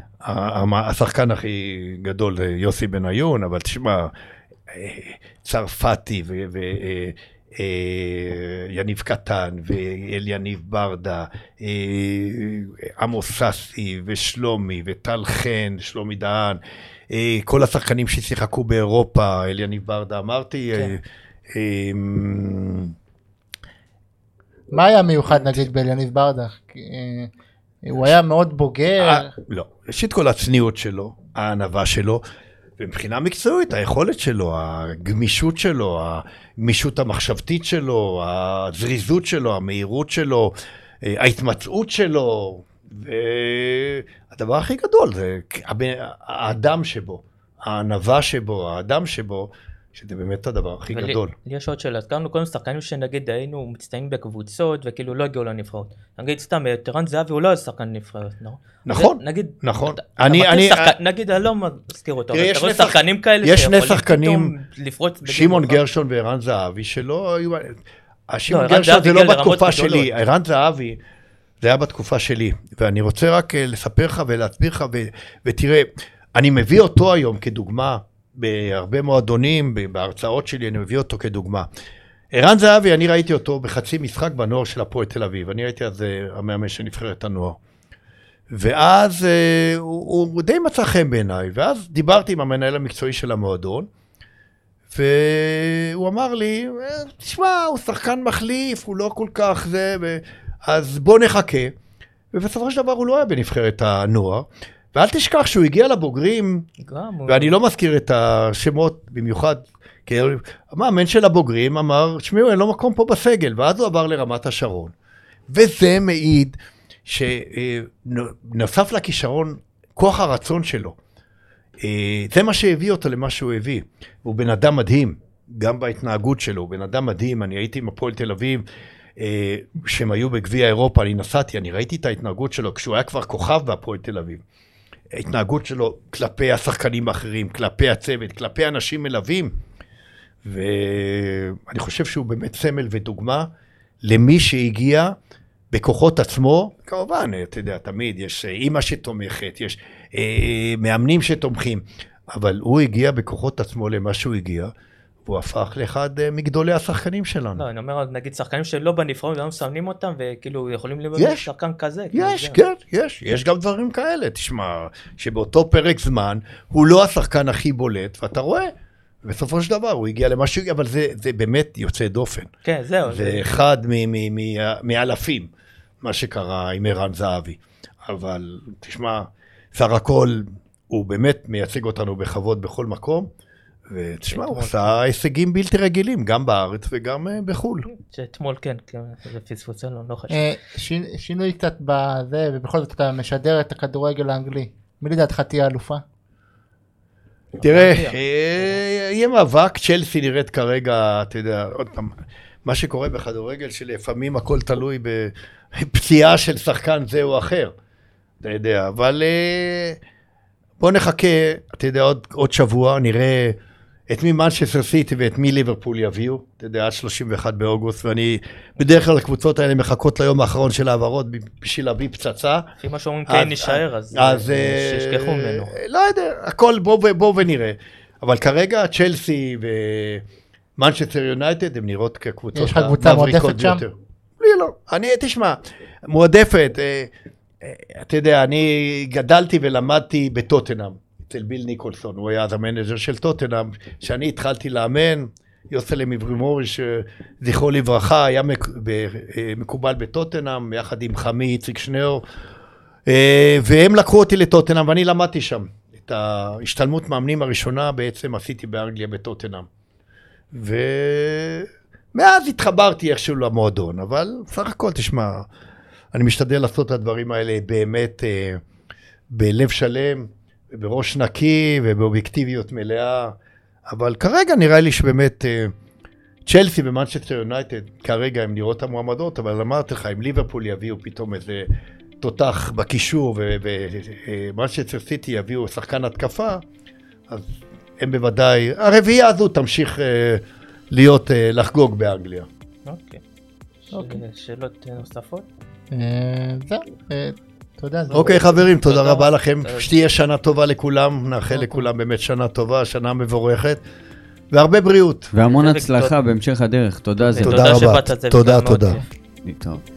השחקן הכי גדול זה יוסי בניון, אבל תשמע... צרפתי ויניב קטן ואליניב ברדה, עמוס ססי ושלומי וטל חן, שלומי דהן, כל השחקנים ששיחקו באירופה, אליניב ברדה אמרתי. מה היה מיוחד נגיד באליניב ברדה? הוא היה מאוד בוגר. לא, יש את כל הצניעות שלו, הענווה שלו, מבחינה מקצועית, היכולת שלו, הגמישות שלו, הגמישות המחשבתית שלו, הזריזות שלו, המהירות שלו, ההתמצאות שלו, והדבר הכי גדול זה האדם שבו, הענווה שבו, האדם שבו, שזה באמת הדבר הכי גדול. יש עוד שאלה, קראנו קודם שחקנים שנגיד היינו מצטיינים בקבוצות וכאילו לא הגיעו לנבחרות. נגיד סתם, טרן זהבי הוא לא שחקן נבחרת, לא? נכון, נכון. נגיד, אני לא מזכיר אותו, אבל תראו שחקנים כאלה שיכולים פתאום לפרוץ בגלל. שמעון גרשון וערן זהבי שלא היו... שמעון גרשון זה לא בתקופה שלי, ערן זהבי זה היה בתקופה שלי, ואני רוצה רק לספר לך ולהסביר לך, ותראה, אני מביא אותו היום כדוגמה, בהרבה מועדונים, בהרצאות שלי, אני מביא אותו כדוגמה. ערן זהבי, אני ראיתי אותו בחצי משחק בנוער של הפועל תל אביב. אני ראיתי אז המאמן שנבחר את הנוער. ואז הוא די מצא חן בעיניי. ואז דיברתי עם המנהל המקצועי של המועדון, והוא אמר לי, תשמע, הוא שחקן מחליף, הוא לא כל כך זה, אז בוא נחכה. ובסופו של דבר הוא לא היה בנבחרת הנוער. ואל תשכח שהוא הגיע לבוגרים, ואני לא מזכיר את השמות במיוחד, כי המאמן של הבוגרים אמר, תשמעו, אין לו מקום פה בסגל, ואז הוא עבר לרמת השרון. וזה מעיד שנוסף לכישרון, כוח הרצון שלו. זה מה שהביא אותו למה שהוא הביא. הוא בן אדם מדהים, גם בהתנהגות שלו, הוא בן אדם מדהים, אני הייתי עם הפועל תל אביב, שהם היו בגביע אירופה, אני נסעתי, אני ראיתי את ההתנהגות שלו, כשהוא היה כבר כוכב בהפועל תל אביב. ההתנהגות שלו כלפי השחקנים האחרים, כלפי הצוות, כלפי אנשים מלווים, ואני חושב שהוא באמת סמל ודוגמה למי שהגיע בכוחות עצמו, כמובן, אתה יודע, תמיד יש אימא שתומכת, יש מאמנים שתומכים, אבל הוא הגיע בכוחות עצמו למה שהוא הגיע, והוא הפך לאחד מגדולי השחקנים שלנו. לא, אני אומר, נגיד, שחקנים שלא בנבחרות, לא מסמנים אותם, וכאילו יכולים לבנות שחקן כזה. יש, כן, יש. יש גם דברים כאלה, תשמע, שבאותו פרק זמן, הוא לא השחקן הכי בולט, ואתה רואה, בסופו של דבר, הוא הגיע למשהו, אבל זה באמת יוצא דופן. כן, זהו. זה אחד מאלפים, מה שקרה עם ערן זהבי. אבל, תשמע, שר הכל, הוא באמת מייצג אותנו בכבוד בכל מקום, ותשמע, הוא עשה הישגים בלתי רגילים, גם בארץ וגם בחול. שאתמול כן, זה פספוס, לא חשוב. שינוי קצת בזה, ובכל זאת אתה משדר את הכדורגל האנגלי. מי לדעתך תהיה אלופה? תראה, יהיה מאבק, צ'לסי נראית כרגע, אתה יודע, עוד פעם, מה שקורה בכדורגל שלפעמים הכל תלוי בפציעה של שחקן זה או אחר, אתה יודע, אבל בוא נחכה, אתה יודע, עוד שבוע, נראה את מי מנצ'סטר סיטי ואת מי ליברפול יביאו, אתה יודע, עד 31 באוגוסט, ואני בדרך כלל הקבוצות האלה מחכות ליום האחרון של העברות בשביל להביא פצצה. אחי מה שאומרים כן נשאר, אז שישכחו ממנו. לא יודע, הכל בוא ונראה. אבל כרגע צ'לסי ומנצ'סטר יונייטד, הן נראות כקבוצות המבריקות ביותר. לא, אני תשמע, מועדפת, אתה יודע, אני גדלתי ולמדתי בטוטנהאם, אצל ביל ניקולסון, הוא היה אז המנג'ר של טוטנהאם, שאני התחלתי לאמן, יוסלם אברימורי, שזכרו לברכה, היה מקובל בטוטנהאם, יחד עם חמי, איציק שניאור, והם לקחו אותי לטוטנהאם, ואני למדתי שם. את ההשתלמות מאמנים הראשונה בעצם עשיתי באנגליה בטוטנהאם. ומאז התחברתי איכשהו למועדון, אבל סך הכל תשמע, אני משתדל לעשות את הדברים האלה באמת בלב שלם, בראש נקי ובאובייקטיביות מלאה, אבל כרגע נראה לי שבאמת צ'לסי ומנצ'סטר יונייטד, כרגע הם נראות המועמדות, אבל אמרתי לך, אם ליברפול יביאו פתאום איזה תותח בקישור ומנצ'סטר סיטי יביאו שחקן התקפה, אז הם בוודאי, הרביעייה הזו תמשיך להיות, לחגוג באנגליה. אוקיי. שאלות נוספות? זהו, תודה. אוקיי חברים, תודה רבה לכם, שתהיה שנה טובה לכולם, נאחל לכולם באמת שנה טובה, שנה מבורכת, והרבה בריאות. והמון הצלחה בהמשך הדרך, תודה רבה. תודה שבאת, זה מאוד יפה.